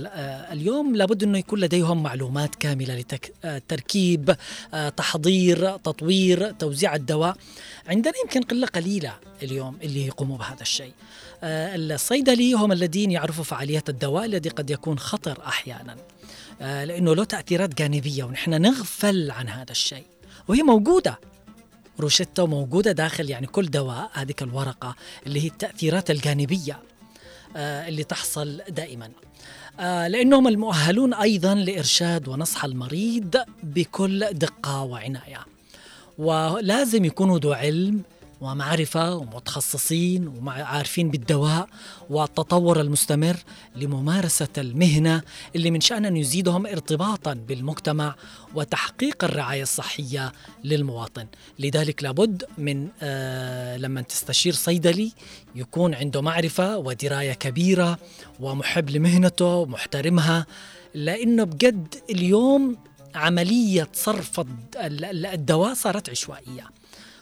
اليوم لابد أنه يكون لديهم معلومات كاملة لتركيب، تحضير، تطوير، توزيع الدواء. عندنا يمكن قلة قليلة اليوم اللي يقوموا بهذا الشيء. الصيدلي هم الذين يعرفوا فعالية الدواء الذي قد يكون خطر أحيانا لأنه له تأثيرات جانبية ونحن نغفل عن هذا الشيء، وهي موجودة روشتة وموجودة داخل يعني كل دواء هذه الورقة اللي هي التأثيرات الجانبية اللي تحصل دائما، لأنهم المؤهلون أيضا لإرشاد ونصح المريض بكل دقة وعناية، ولازم يكونوا ذو علم ومعرفة ومتخصصين وعارفين بالدواء والتطور المستمر لممارسة المهنة اللي من شأن أن يزيدهم ارتباطا بالمجتمع وتحقيق الرعاية الصحية للمواطن. لذلك لابد من آه لما تستشير صيدلي يكون عنده معرفة ودراية كبيرة ومحب لمهنته ومحترمها، لأنه بجد اليوم عملية صرف الدواء صارت عشوائية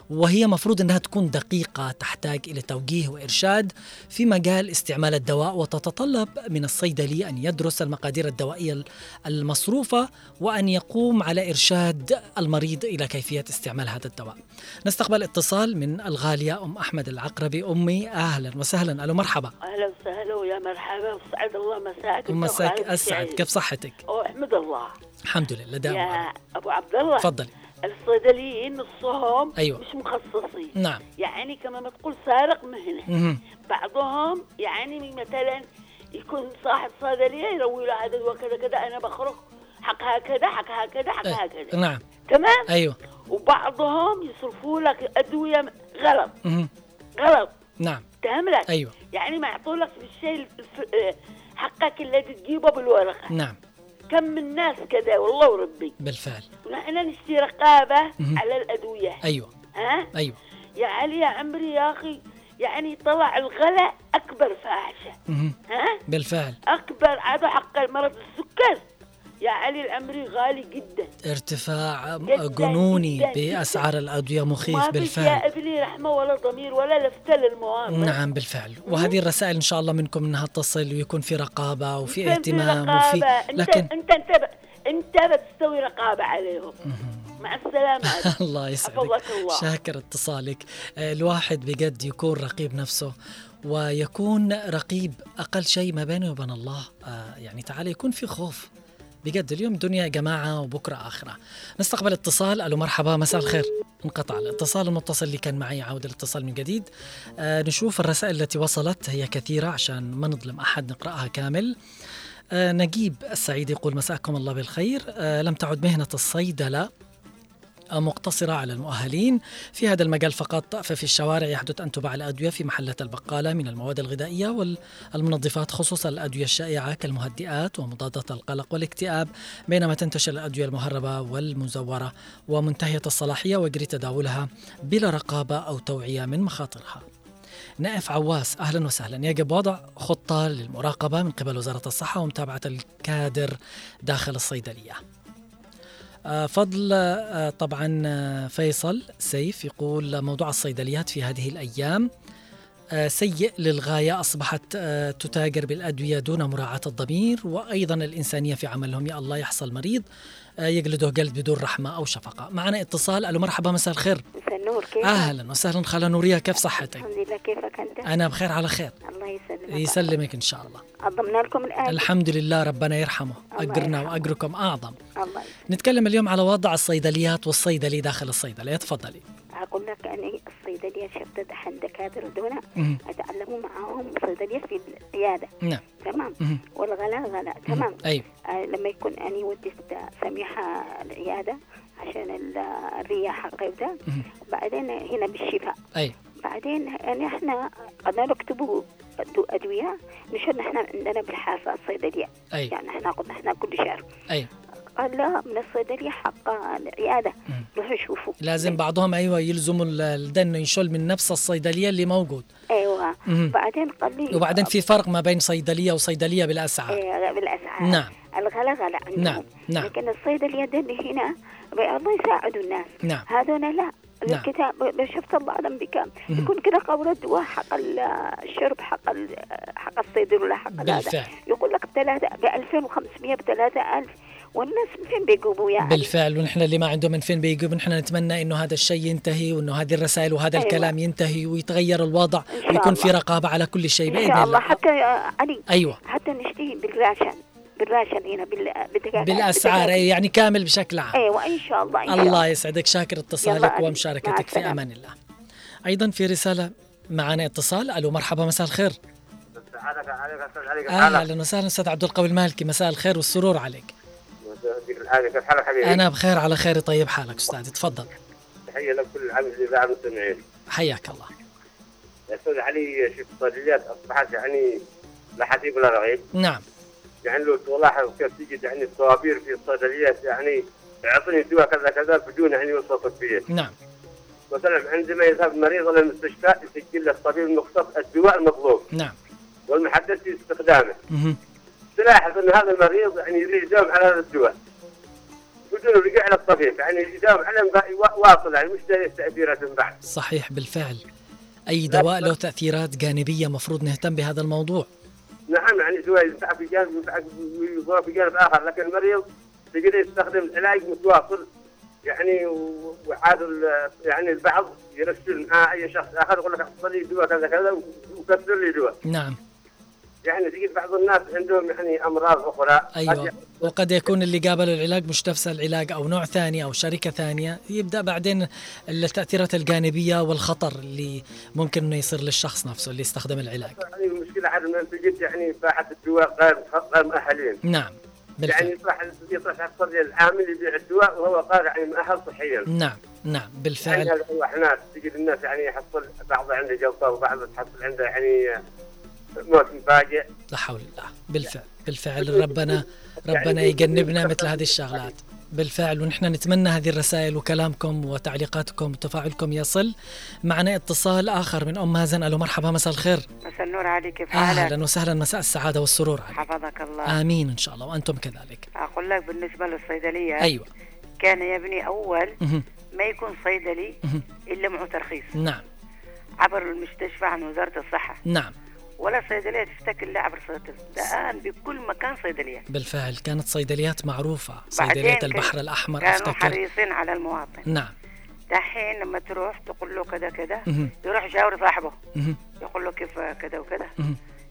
وهي مفروض أنها تكون دقيقة، تحتاج إلى توجيه وإرشاد في مجال استعمال الدواء، وتتطلب من الصيدلي أن يدرس المقادير الدوائية المصروفة وأن يقوم على إرشاد المريض إلى كيفية استعمال هذا الدواء. نستقبل اتصال من الغالية أم أحمد العقربي. أمي أهلا وسهلا. ألو مرحبا. أهلا وسهلا ويا مرحبا، أسعد الله مساك. مساك أسعد. كيف صحتك؟ أحمد الله الحمد لله دائما. يا أبو عبد الله تفضل. الصيدليين نصهم أيوة. مش مخصصين. نعم. يعني كما ما تقول سارق مهنة. مم. بعضهم يعني مثلا يكون صاحب صيدلية يروي له عدد وكذا كذا، أنا بخرج حق هكذا حق هكذا حق هكذا. أه. نعم. تمام. أيوة. وبعضهم يصرفوا لك أدوية غلط. مم. غلط. نعم. تهملك. أيوة. يعني ما يعطوا لك بالشيء حقك الذي تجيبه بالورقة. نعم. كم من الناس كذا والله وربي بالفعل. ونحن نشتي رقابة مم. على الأدوية. أيوة. ها؟ أيوة. يا علي يا عمري يا أخي يعني طلع الغلاء أكبر فاحشة. مم. ها؟ بالفعل. أكبر عدو حق المرض السكر يا علي العمري، غالي جدا، ارتفاع جداً جنوني جداً بأسعار جداً. الأدوية مخيف بالفعل. ما يا ابني رحمة ولا ضمير ولا لفتة للمواطن. نعم بالفعل. وهذه الرسائل إن شاء الله منكم أنها تصل ويكون في رقابة وفي اهتمام وفي لكن انت انت انت, ب... انت بتستوي رقابة عليهم. مع السلامة. الله يسعدك. شاكر اتصالك. الواحد بجد يكون رقيب نفسه ويكون رقيب أقل شيء ما بينه وبين الله يعني تعالى، يكون في خوف بجد. اليوم دنيا جماعة وبكرة آخرة. نستقبل اتصال. ألو مرحبا. مساء الخير. انقطع الاتصال. المتصل اللي كان معي عود الاتصال من جديد. آه نشوف الرسائل التي وصلت، هي كثيرة عشان ما نظلم أحد نقرأها كامل. آه نجيب السعيد يقول مساءكم الله بالخير. آه لم تعد مهنة الصيدلة مقتصرة على المؤهلين في هذا المجال فقط، ففي الشوارع يحدث أن تباع الأدوية في محلات البقالة من المواد الغذائية والمنظفات، خصوصا الأدوية الشائعة كالمهدئات ومضادات القلق والاكتئاب، بينما تنتشر الأدوية المهربة والمزورة ومنتهية الصلاحية ويجري تداولها بلا رقابة أو توعية من مخاطرها. نائف عواس أهلا وسهلا. يجب وضع خطة للمراقبة من قبل وزارة الصحة ومتابعة الكادر داخل الصيدلية. فضل طبعا فيصل سيف يقول موضوع الصيدليات في هذه الأيام سيء للغاية، أصبحت تتاجر بالأدوية دون مراعاة الضمير وأيضا الإنسانية في عملهم. يا الله يحصل مريض يجلده جلد بدون رحمة أو شفقة. معنا اتصال. ألو مرحبا. مساء الخير. مساء النور. كيف أهلا وسهلا خالة نورية. كيف صحتك؟ الحمد لله. كيفك أنت؟ أنا بخير على خير. الله يسلمك. يسلمك إن شاء الله. أضمنا لكم الآن الحمد لله، ربنا يرحمه أجرنا وأجركم أعظم. الله يسلمك. نتكلم اليوم على وضع الصيدليات والصيدلي داخل الصيدلية. تفضلي. أقول لك أنا الصيدلية شفتت أحد دكاترة دون أتعلموا معهم صيدلية في العيادة. نعم. تمام. والغلاء غلاء. تمام. أيوة. لما يكون أنا ودي سميحة العيادة عشان الرياح قيودة، بعدين هنا بالشفاء. أي. بعدين نحن قد نكتبه أدوية نشر نحن عندنا بالحافة الصيدلية. أي. يعني نحن قد نحن كل شهر. أي. قال لا من الصيدلية حق العيادة روحوا شوفوا. لازم بعضهم أيوة يلزموا ده إنه ينشل من نفس الصيدلية اللي موجود. أيوة. م- بعدين قال لي. وبعدين في فرق ما بين صيدلية وصيدلية بالأسعار. أيوة بالأسعار. نعم. الغلا غلا. نعم نعم. لكن الصيدلية ده اللي هنا بيقدروا يساعدوا الناس. نعم. هذول لا. نعم. الكتاب شفت الله أعلم بكام يكون كده قورة دواء حق الشرب حق حق الصيدلية ولا حق هذا يقول لك بثلاثة بألفين وخمسمية بثلاثة ألف والناس من فين بيجيبوا يعني بالفعل ونحن اللي ما عندهم من فين بيجيبوا نحن نتمنى إنه هذا الشيء ينتهي وإنه هذه الرسائل وهذا أيوة. الكلام ينتهي ويتغير الوضع ويكون في رقابة على كل شيء بإذن الله. الله حتى علي أيوة حتى نشتهي بالراشن بالراشن هنا بال بالأسعار يعني كامل بشكل عام. أيوة إن شاء الله. إن شاء الله. الله يسعدك شاكر اتصالك ومشاركتك في أمان الله. أيضا في رسالة معنا اتصال. ألو مرحبا مساء الخير. أهلا وسهلا أستاذ عبد القوي المالكي مساء الخير والسرور عليك. أنا بخير على خير طيب حالك أستاذ تفضل. تحية لك كل العامل اللي دعم السمعين. حياك الله. أستاذ علي شوف الصيدليات أصبحت يعني لا حسيب ولا رغيب. نعم. يعني لو تلاحظ كيف تجد يعني الصوابير في الصيدليات يعني يعطيني دواء كذا كذا بدون يعني يوصف فيه. نعم. مثلا عندما يذهب المريض إلى المستشفى يسجل له الطبيب المختص الدواء المطلوب. نعم. والمحدد في استخدامه. مه. تلاحظ أن هذا المريض يعني يريد يداوم على هذا الدواء بدون رجوع للطبيب يعني يداوم على واصل يعني مش له تأثيرات من بعد. صحيح بالفعل. أي دواء له تأثيرات جانبية مفروض نهتم بهذا الموضوع. نعم يعني سواء ينفع في جانب ويضرب في جانب آخر لكن المريض تجد يستخدم العلاج متواصل يعني وعاد يعني البعض يرسل مع أي شخص آخر يقول لك أحصل لي دواء كذا كذا وكسر لي دواء. نعم. يعني تجد بعض الناس عندهم يعني أمراض أخرى. أيوة. وقد يكون اللي قابل العلاج مش نفس العلاج أو نوع ثاني أو شركة ثانية يبدأ بعدين التأثيرات الجانبية والخطر اللي ممكن إنه يصير للشخص نفسه اللي يستخدم العلاج. المشكلة عاد إنه تجد يعني باحث الدواء غير غير مؤهلين. نعم. بالفعل. يعني يطرح يطرح الصيدلي العامل يبيع الدواء وهو غير يعني مؤهل صحيا. نعم نعم بالفعل. يعني الناس تجد الناس يعني يحصل بعض عنده جلطة وبعض يحصل عنده يعني موت مفاجئ. لا حول الله. بالفعل بالفعل ربنا ربنا يجنبنا مثل هذه الشغلات بالفعل. ونحن نتمنى هذه الرسائل وكلامكم وتعليقاتكم وتفاعلكم يصل. معنا اتصال آخر من أم مازن. ألو مرحبا مساء الخير. مساء النور عليك. أهلا وسهلا مساء السعادة والسرور عليك. حفظك الله. آمين إن شاء الله وأنتم كذلك. أقول لك بالنسبة للصيدلية أيوة كان يا ابني أول ما يكون صيدلي إلا معه ترخيص. نعم. عبر المستشفى عن وزارة الصحة. نعم. ولا صيدلية تفتكر لا عبر صيدلية الآن بكل مكان صيدلية. بالفعل كانت صيدليات معروفة صيدلية البحر الأحمر كانوا أفتكر كانوا حريصين على المواطن. نعم. دحين لما تروح تقول له كذا كذا يروح يشاور صاحبه يقول له كيف كذا وكذا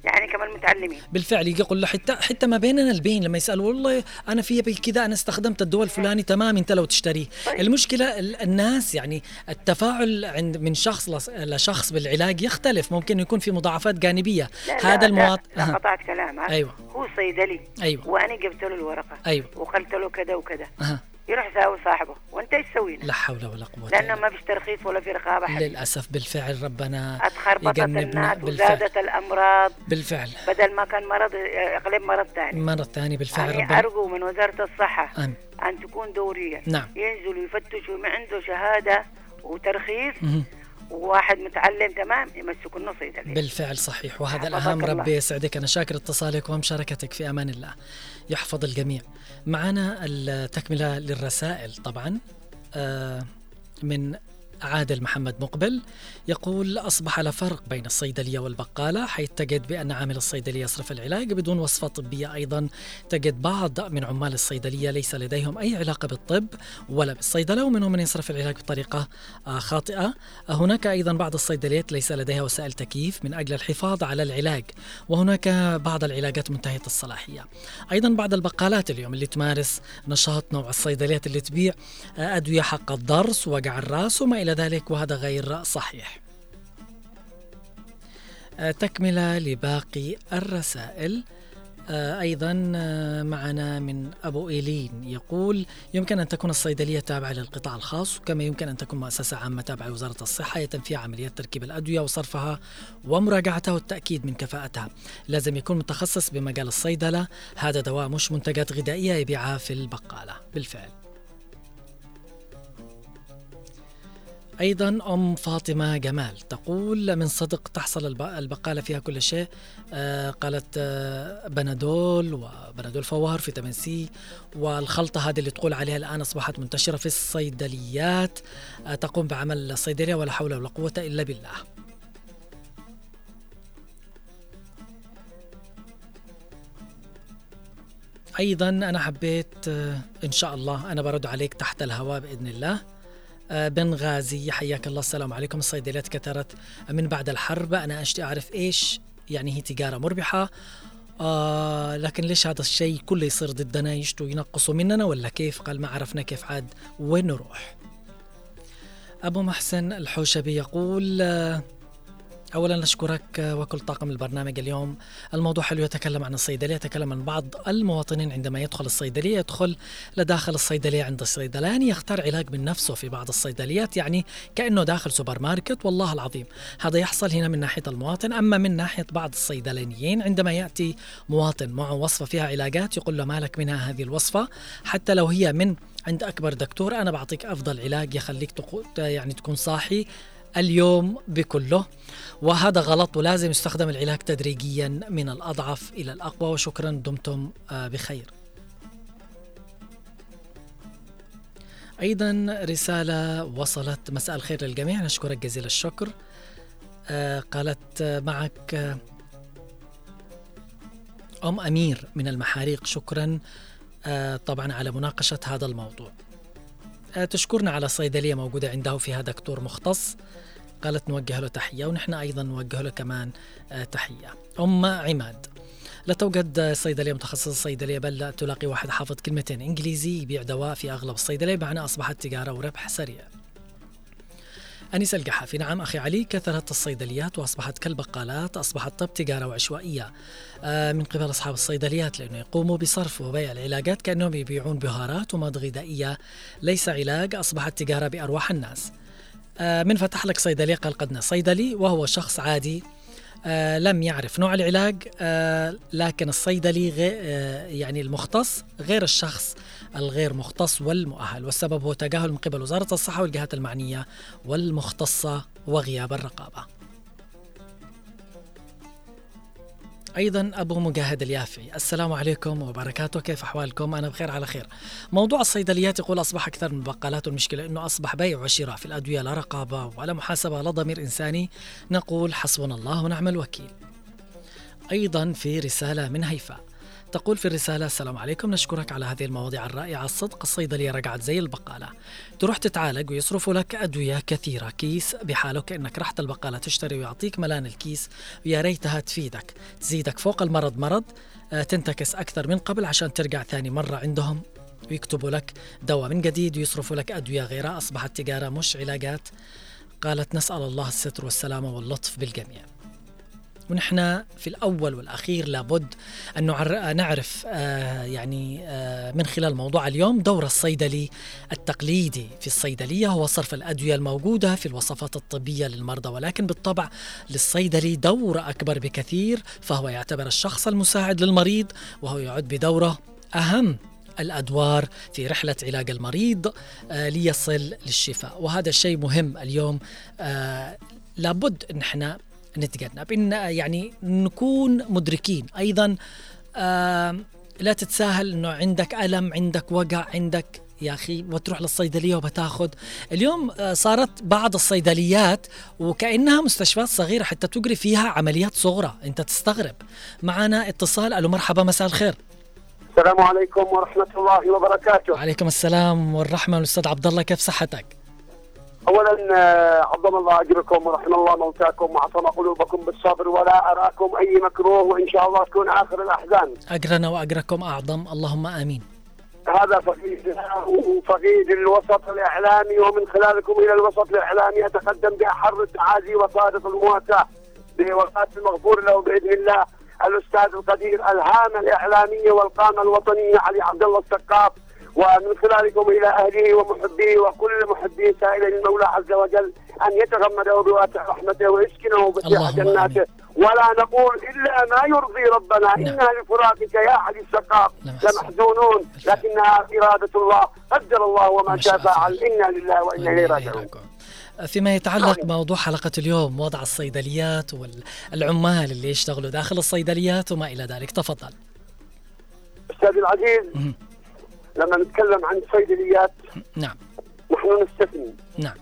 يعني كمان متعلمين. بالفعل يقول له حتى حتى ما بيننا البين لما يسأل والله أنا في كذا أنا استخدمت الدواء الفلاني تمام أنت لو تشتريه. طيب. المشكلة الناس يعني التفاعل عند من شخص لشخص بالعلاج يختلف ممكن يكون في مضاعفات جانبيه. لا هذا لا المواطن لا قطعت كلامه. أيوة. هو صيدلي. أيوة. وأنا جبت له الورقة. أيوة. وقلت له كذا وكذا. أه. يروح يساوي صاحبه وانت ايش تسوي؟ لا حول ولا قوه لانه ما فيش ترخيص ولا في رقابه حد. للاسف بالفعل ربنا يجنبنا بالزادة الامراض بالفعل بدل ما كان مرض اقلب مرض ثاني مرض ثاني بالفعل. يعني ربنا ارجو من وزارة الصحة أم. ان تكون دورية. نعم. ينزلوا يفتشوا ما عنده شهادة وترخيص م- وواحد متعلم تمام يمسك النصي ده بالفعل. صحيح وهذا الأهم. ربي يسعدك. أنا شاكر اتصالك ومشاركتك في أمان الله يحفظ الجميع. معنا التكملة للرسائل طبعا من عادل محمد مقبل يقول أصبح لا فرق بين الصيدلية والبقالة حيث تجد بأن عامل الصيدلية يصرف العلاج بدون وصفة طبية. أيضا تجد بعض من عمال الصيدلية ليس لديهم أي علاقة بالطب ولا بالصيدلة ومنهم من يصرف العلاج بطريقة خاطئة. هناك أيضا بعض الصيدليات ليس لديها وسائل تكييف من أجل الحفاظ على العلاج وهناك بعض العلاجات منتهية الصلاحية. أيضا بعض البقالات اليوم اللي تمارس نشاط نوع الصيدليات اللي تبيع أدوية حق الضرس ووجع الرأس وما إلى ذلك وهذا غير صحيح. تكملة لباقي الرسائل أيضا معنا من أبو إيلين يقول: يمكن أن تكون الصيدلية تابعة للقطاع الخاص، كما يمكن أن تكون مؤسسة عامة تابعة لوزارة الصحة يتم فيها عمليات تركيب الأدوية وصرفها ومراجعتها والتأكيد من كفاءتها. لازم يكون متخصص بمجال الصيدلة، هذا دواء مش منتجات غذائية يبيعها في البقالة. بالفعل. أيضا أم فاطمة جمال تقول: من صدق تحصل البقالة فيها كل شيء، آه قالت آه بنادول وبنادول فوار، فيتامين سي، والخلطة هذه اللي تقول عليها الآن أصبحت منتشرة في الصيدليات، آه تقوم بعمل الصيدلية ولا حول ولا قوة إلا بالله. أيضا أنا حبيت آه إن شاء الله أنا برد عليك تحت الهواء بإذن الله. بنغازي حياك الله، السلام عليكم. الصيدليات كثرت من بعد الحرب، أنا أشتي أعرف إيش يعني هي تجارة مربحة، آه لكن ليش هذا الشيء كله يصير ضدنا، يشتوا ينقصوا مننا ولا كيف؟ قال ما عرفنا كيف عاد وين نروح. أبو محسن الحوشبي يقول: آه أولا نشكرك وكل طاقم البرنامج اليوم، الموضوع حلو، يتكلم عن الصيدلية، يتكلم عن بعض المواطنين عندما يدخل الصيدلية يدخل لداخل الصيدلية عند الصيدلاني يختار علاج من نفسه في بعض الصيدليات، يعني كأنه داخل سوبر ماركت، والله العظيم هذا يحصل هنا من ناحية المواطن. أما من ناحية بعض الصيدلانيين عندما يأتي مواطن معه وصفة فيها علاجات يقول له مالك منها هذه الوصفة، حتى لو هي من عند أكبر دكتور، أنا بعطيك أفضل علاج يخليك يعني تكون صاحي اليوم بكله، وهذا غلط، ولازم يستخدم العلاج تدريجيا من الأضعف إلى الأقوى. وشكرا، دمتم بخير. أيضا رسالة وصلت: مساء الخير للجميع، نشكرك جزيل الشكر. قالت معك أم أمير من المحاريق، شكرا طبعا على مناقشة هذا الموضوع. تشكرنا على صيدلية موجودة عنده فيها دكتور مختص، قالت نوجه له تحية، ونحن أيضا نوجه له كمان تحية. أم عماد: لا توجد صيدلية متخصصة صيدلية، بل تلاقي واحد حافظ كلمتين إنجليزي يبيع دواء في أغلب الصيدلية، معناه أصبحت تجارة وربح سريع. أنيس القحافي: نعم أخي علي، كثرت الصيدليات وأصبحت كالبقالات، أصبحت طب تجارة وعشوائية من قبل أصحاب الصيدليات، لأنه يقوموا بصرف وبيع العلاجات كأنهم يبيعون بهارات ومواد غذائية، ليس علاج، أصبحت تجارة بأرواح الناس. من فتح لك صيدلية قال قدنا صيدلي، وهو شخص عادي لم يعرف نوع العلاج، لكن الصيدلي يعني المختص غير الشخص الغير مختص والمؤهل، والسبب هو تجاهل من قبل وزارة الصحة والجهات المعنية والمختصة وغياب الرقابة. أيضا أبو مجاهد اليافعي: السلام عليكم وبركاته، كيف أحوالكم؟ أنا بخير على خير. موضوع الصيدليات يقول أصبح أكثر من البقالات، والمشكلة أنه أصبح بيع وشراء في الأدوية، لا رقابة ولا محاسبة، لا ضمير إنساني، نقول حسبنا الله ونعم الوكيل. أيضا في رسالة من هيفاء تقول في الرسالة: السلام عليكم، نشكرك على هذه المواضيع الرائعة، الصدق الصيدلية رجعت زي البقالة، تروح تتعالج ويصرفوا لك أدوية كثيرة كيس بحاله، كأنك رحت البقالة تشتري ويعطيك ملان الكيس، ويا ريتها تفيدك تزيدك فوق المرض مرض، تنتكس أكثر من قبل عشان ترجع ثاني مرة عندهم ويكتبوا لك دواء من جديد ويصرفوا لك أدوية غيرها، أصبحت تجارة مش علاجات. قالت نسأل الله الستر والسلامة واللطف بالجميع. ونحن في الأول والأخير لابد أن نعرف آه يعني آه من خلال موضوع اليوم دور الصيدلي التقليدي في الصيدلية، هو صرف الأدوية الموجودة في الوصفات الطبية للمرضى، ولكن بالطبع للصيدلي دور أكبر بكثير، فهو يعتبر الشخص المساعد للمريض، وهو يعد بدوره أهم الأدوار في رحلة علاج المريض آه ليصل للشفاء، وهذا الشيء مهم اليوم. آه لابد أن احنا نتجنب إن يعني نكون مدركين أيضا، آه لا تتساهل إنه عندك ألم، عندك وجع، عندك يا أخي وتروح للصيدلية وبتاخد. اليوم آه صارت بعض الصيدليات وكأنها مستشفيات صغيرة حتى تجري فيها عمليات صغرى، أنت تستغرب. معنا اتصال، ألو مرحبا، مساء الخير. السلام عليكم ورحمة الله وبركاته. وعليكم السلام والرحمة. الأستاذ عبد الله، كيف صحتك؟ أولا عظم الله أجركم ورحم الله موتاكم وعظم قلوبكم بالصبر، ولا أراكم أي مكروه، وإن شاء الله تكون آخر الأحزان. أجرنا وأجركم أعظم، اللهم آمين. هذا فقيدنا وفقيد الوسط الإعلامي، ومن خلالكم إلى الوسط الإعلامي أتقدم بأحر التعازي وصادق المواساة بوفاة المغفور له بإذن الله الاستاذ القدير الهامه الاعلاميه والقامه الوطنيه علي عبد الله الصقاق، ومن خلالكم الى اهله ومحبيه وكل محبيه سائلا المولى عز وجل ان يتغمده بواسع رحمته ويسكنه بسيح جناته، ولا نقول الا ما يرضي ربنا. نعم. انا لفراقك يا علي الصقاق لمحزونون، لكنها اراده الله، قدر الله وما شاء فعل، انا لله وانا اليه راجعون. فيما يتعلق بموضوع حلقة اليوم، وضع الصيدليات والعمال اللي يشتغلوا داخل الصيدليات وما إلى ذلك، تفضل. أستاذي العزيز، م- لما نتكلم عن الصيدليات م- نعم نحن نستثني نعم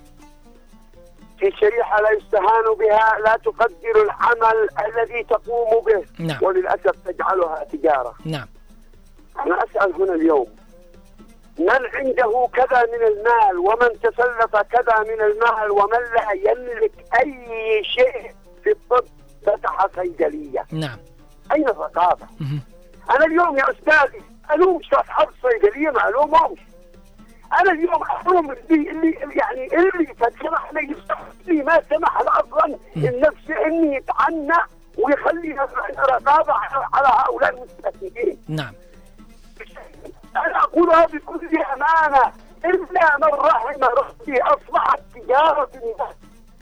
في شريحة لا يستهان بها، لا تقدر العمل الذي تقوم به، نعم، وللأسف تجعلها تجارة. نعم. أنا أسأل هنا اليوم، من عنده كذا من المال ومن تسلف كذا من المال ومن لا يملك أي شيء في الطب فتح صيدلية؟ نعم. أين الرقابة؟ أنا اليوم يا أستاذي ألوم أصحاب الصيدلية، ما ألومهمش. أنا اليوم ألوم اللي, اللي يعني اللي سمح لي يفتح لي ما سمح له أصلا النفس أن يتعنى ويخلي رقابة على هؤلاء المستثمرين. نعم. أنا أقولها بكل أمانة، إلا من رحم ربي أصبحت تجارة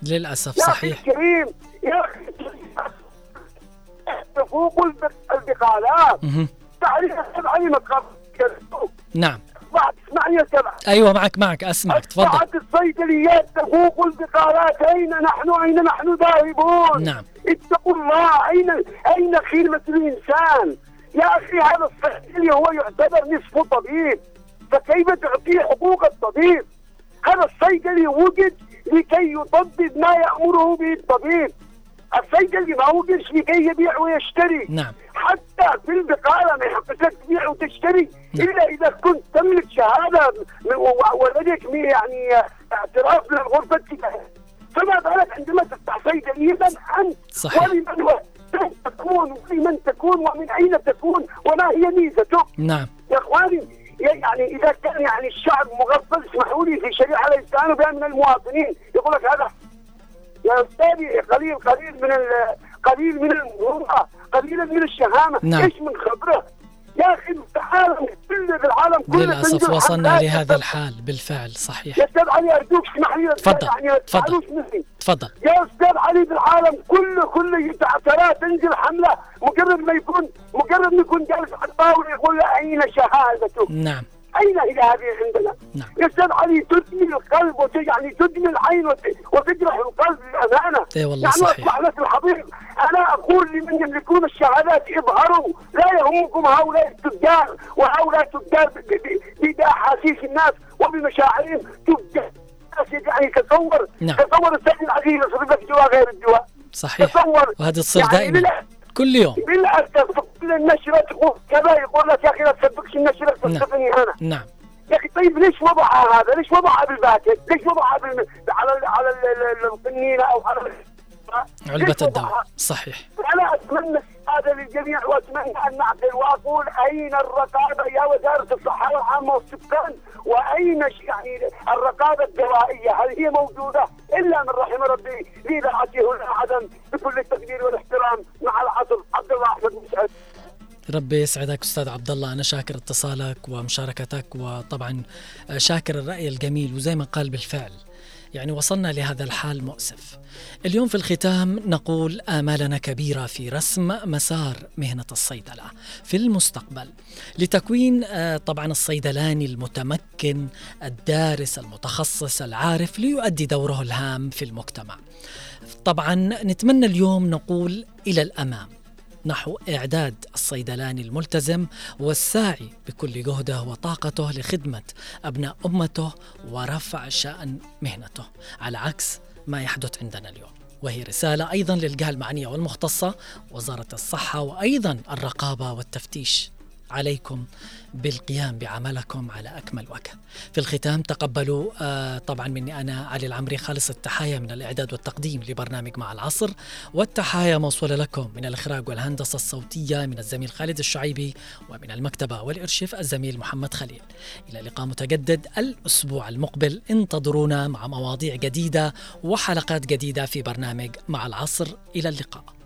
للأسف. صحيح يا كريم، يا تفوق البقالات تعريف السبعين مقابل. نعم بعد اسمعني يا سبع. أيوة معك معك أسمعك تفضل. بعد الصيدليات تفوق البقالات، أين نحن أين نحن ذاهبون؟ نعم. اتقوا الله، أين أين خدمة الإنسان يا أخي؟ هذا الصيدلي هو يعتبر نصفه طبيب، فكيف تعطيه حقوق الطبيب؟ هذا الصيدلي وجد لكي يطبب ما يأمره به الطبيب، الصيدلي ما وجدش لكي يبيع ويشتري. نعم. حتى في البقالة ما يحقش تبيع وتشتري. نعم. إلا إذا كنت تملك شهادة ولديك يعني اعتراف بالغرفة التجارية، فما بالك عندما تفتح صيدلية من أنت ولمن هو تكون ومن تكون ومن أين تكون وما هي ميزتك؟ نعم يا إخواني، يعني إذا كان يعني الشعب مغفل، اسمحوا لي في شريعة لا يستهان بها من المواطنين، يقول لك هذا يا أستاذي قليل قليل من قليل من المروءة، قليلا من الشهامة. نعم. إيش من خبرة يا أخي؟ العالم كله بالعالم كله للأسف وصلنا لهذا الحال بالفعل. صحيح يا أستاذ علي، أرجوك اسمح لي. تفضل تفضل تفضل يا أستاذ علي، بالعالم كله كله يتعثرات تنزل حملة، مجرد ما يكون مجرد ما يكون جالس على الطاولة يقول له أين شهادته؟ نعم. أين هي هذه عندنا؟ نعم. يا أستاذ علي، تدمي القلب وتجعل يعني تدمي العين وتجرح القلب للأمانة. إيه والله يعني صحيح. أصبح الحبيب، أنا أقول لمن يملكون الشهادات اظهروا، لا يهمكم هؤلاء التجار، وهؤلاء التجار بأحاسيس الناس وبمشاعرهم تجار. يعني تصور نعم. تصور السيد العزيز يصرفك دواء غير الدواء. صحيح. تصور، وهذا تصير يعني دائما بلا... كل يوم بالأسف كل النشرة تقول كذا، يقول لك يا أخي لا تصدقش النشرة تصدقني. نعم. أنا نعم يا أخي، طيب ليش وضعها هذا؟ ليش وضعها بالباكت؟ ليش وضعها بال... على ال... على القنينة أو على علبة الدواء؟ صحيح. أنا أتمنى هذا للجميع، وأتمنى أن نعقل وأقول أين الرقابة يا وزارة الصحة والعامة والسكان؟ وأين يعني الرقابة الدوائية؟ هل هي موجودة؟ إلا من رحم ربي لذا عطيه العدم بكل التقدير والاحترام. مع العصر، عبد الله أحمد مسعد. ربي يسعدك أستاذ عبد الله، أنا شاكر اتصالك ومشاركتك، وطبعا شاكر الرأي الجميل، وزي ما قال بالفعل يعني وصلنا لهذا الحال مؤسف. اليوم في الختام نقول آمالنا كبيرة في رسم مسار مهنة الصيدلة في المستقبل، لتكوين طبعا الصيدلاني المتمكن الدارس المتخصص العارف ليؤدي دوره الهام في المجتمع. طبعا نتمنى اليوم نقول إلى الأمام نحو إعداد الصيدلاني الملتزم والساعي بكل جهده وطاقته لخدمة أبناء أمته ورفع شأن مهنته، على عكس ما يحدث عندنا اليوم. وهي رسالة أيضا للجهة المعنية والمختصة، وزارة الصحة وأيضا الرقابة والتفتيش، عليكم بالقيام بعملكم على أكمل وجه. في الختام تقبلوا آه طبعا مني أنا علي العمري خالص التحايا من الإعداد والتقديم لبرنامج مع العصر، والتحايا موصولة لكم من الإخراج والهندسة الصوتية من الزميل خالد الشعيبي، ومن المكتبة والإرشيف الزميل محمد خليل. إلى لقاء متجدد الأسبوع المقبل، انتظرونا مع مواضيع جديدة وحلقات جديدة في برنامج مع العصر. إلى اللقاء.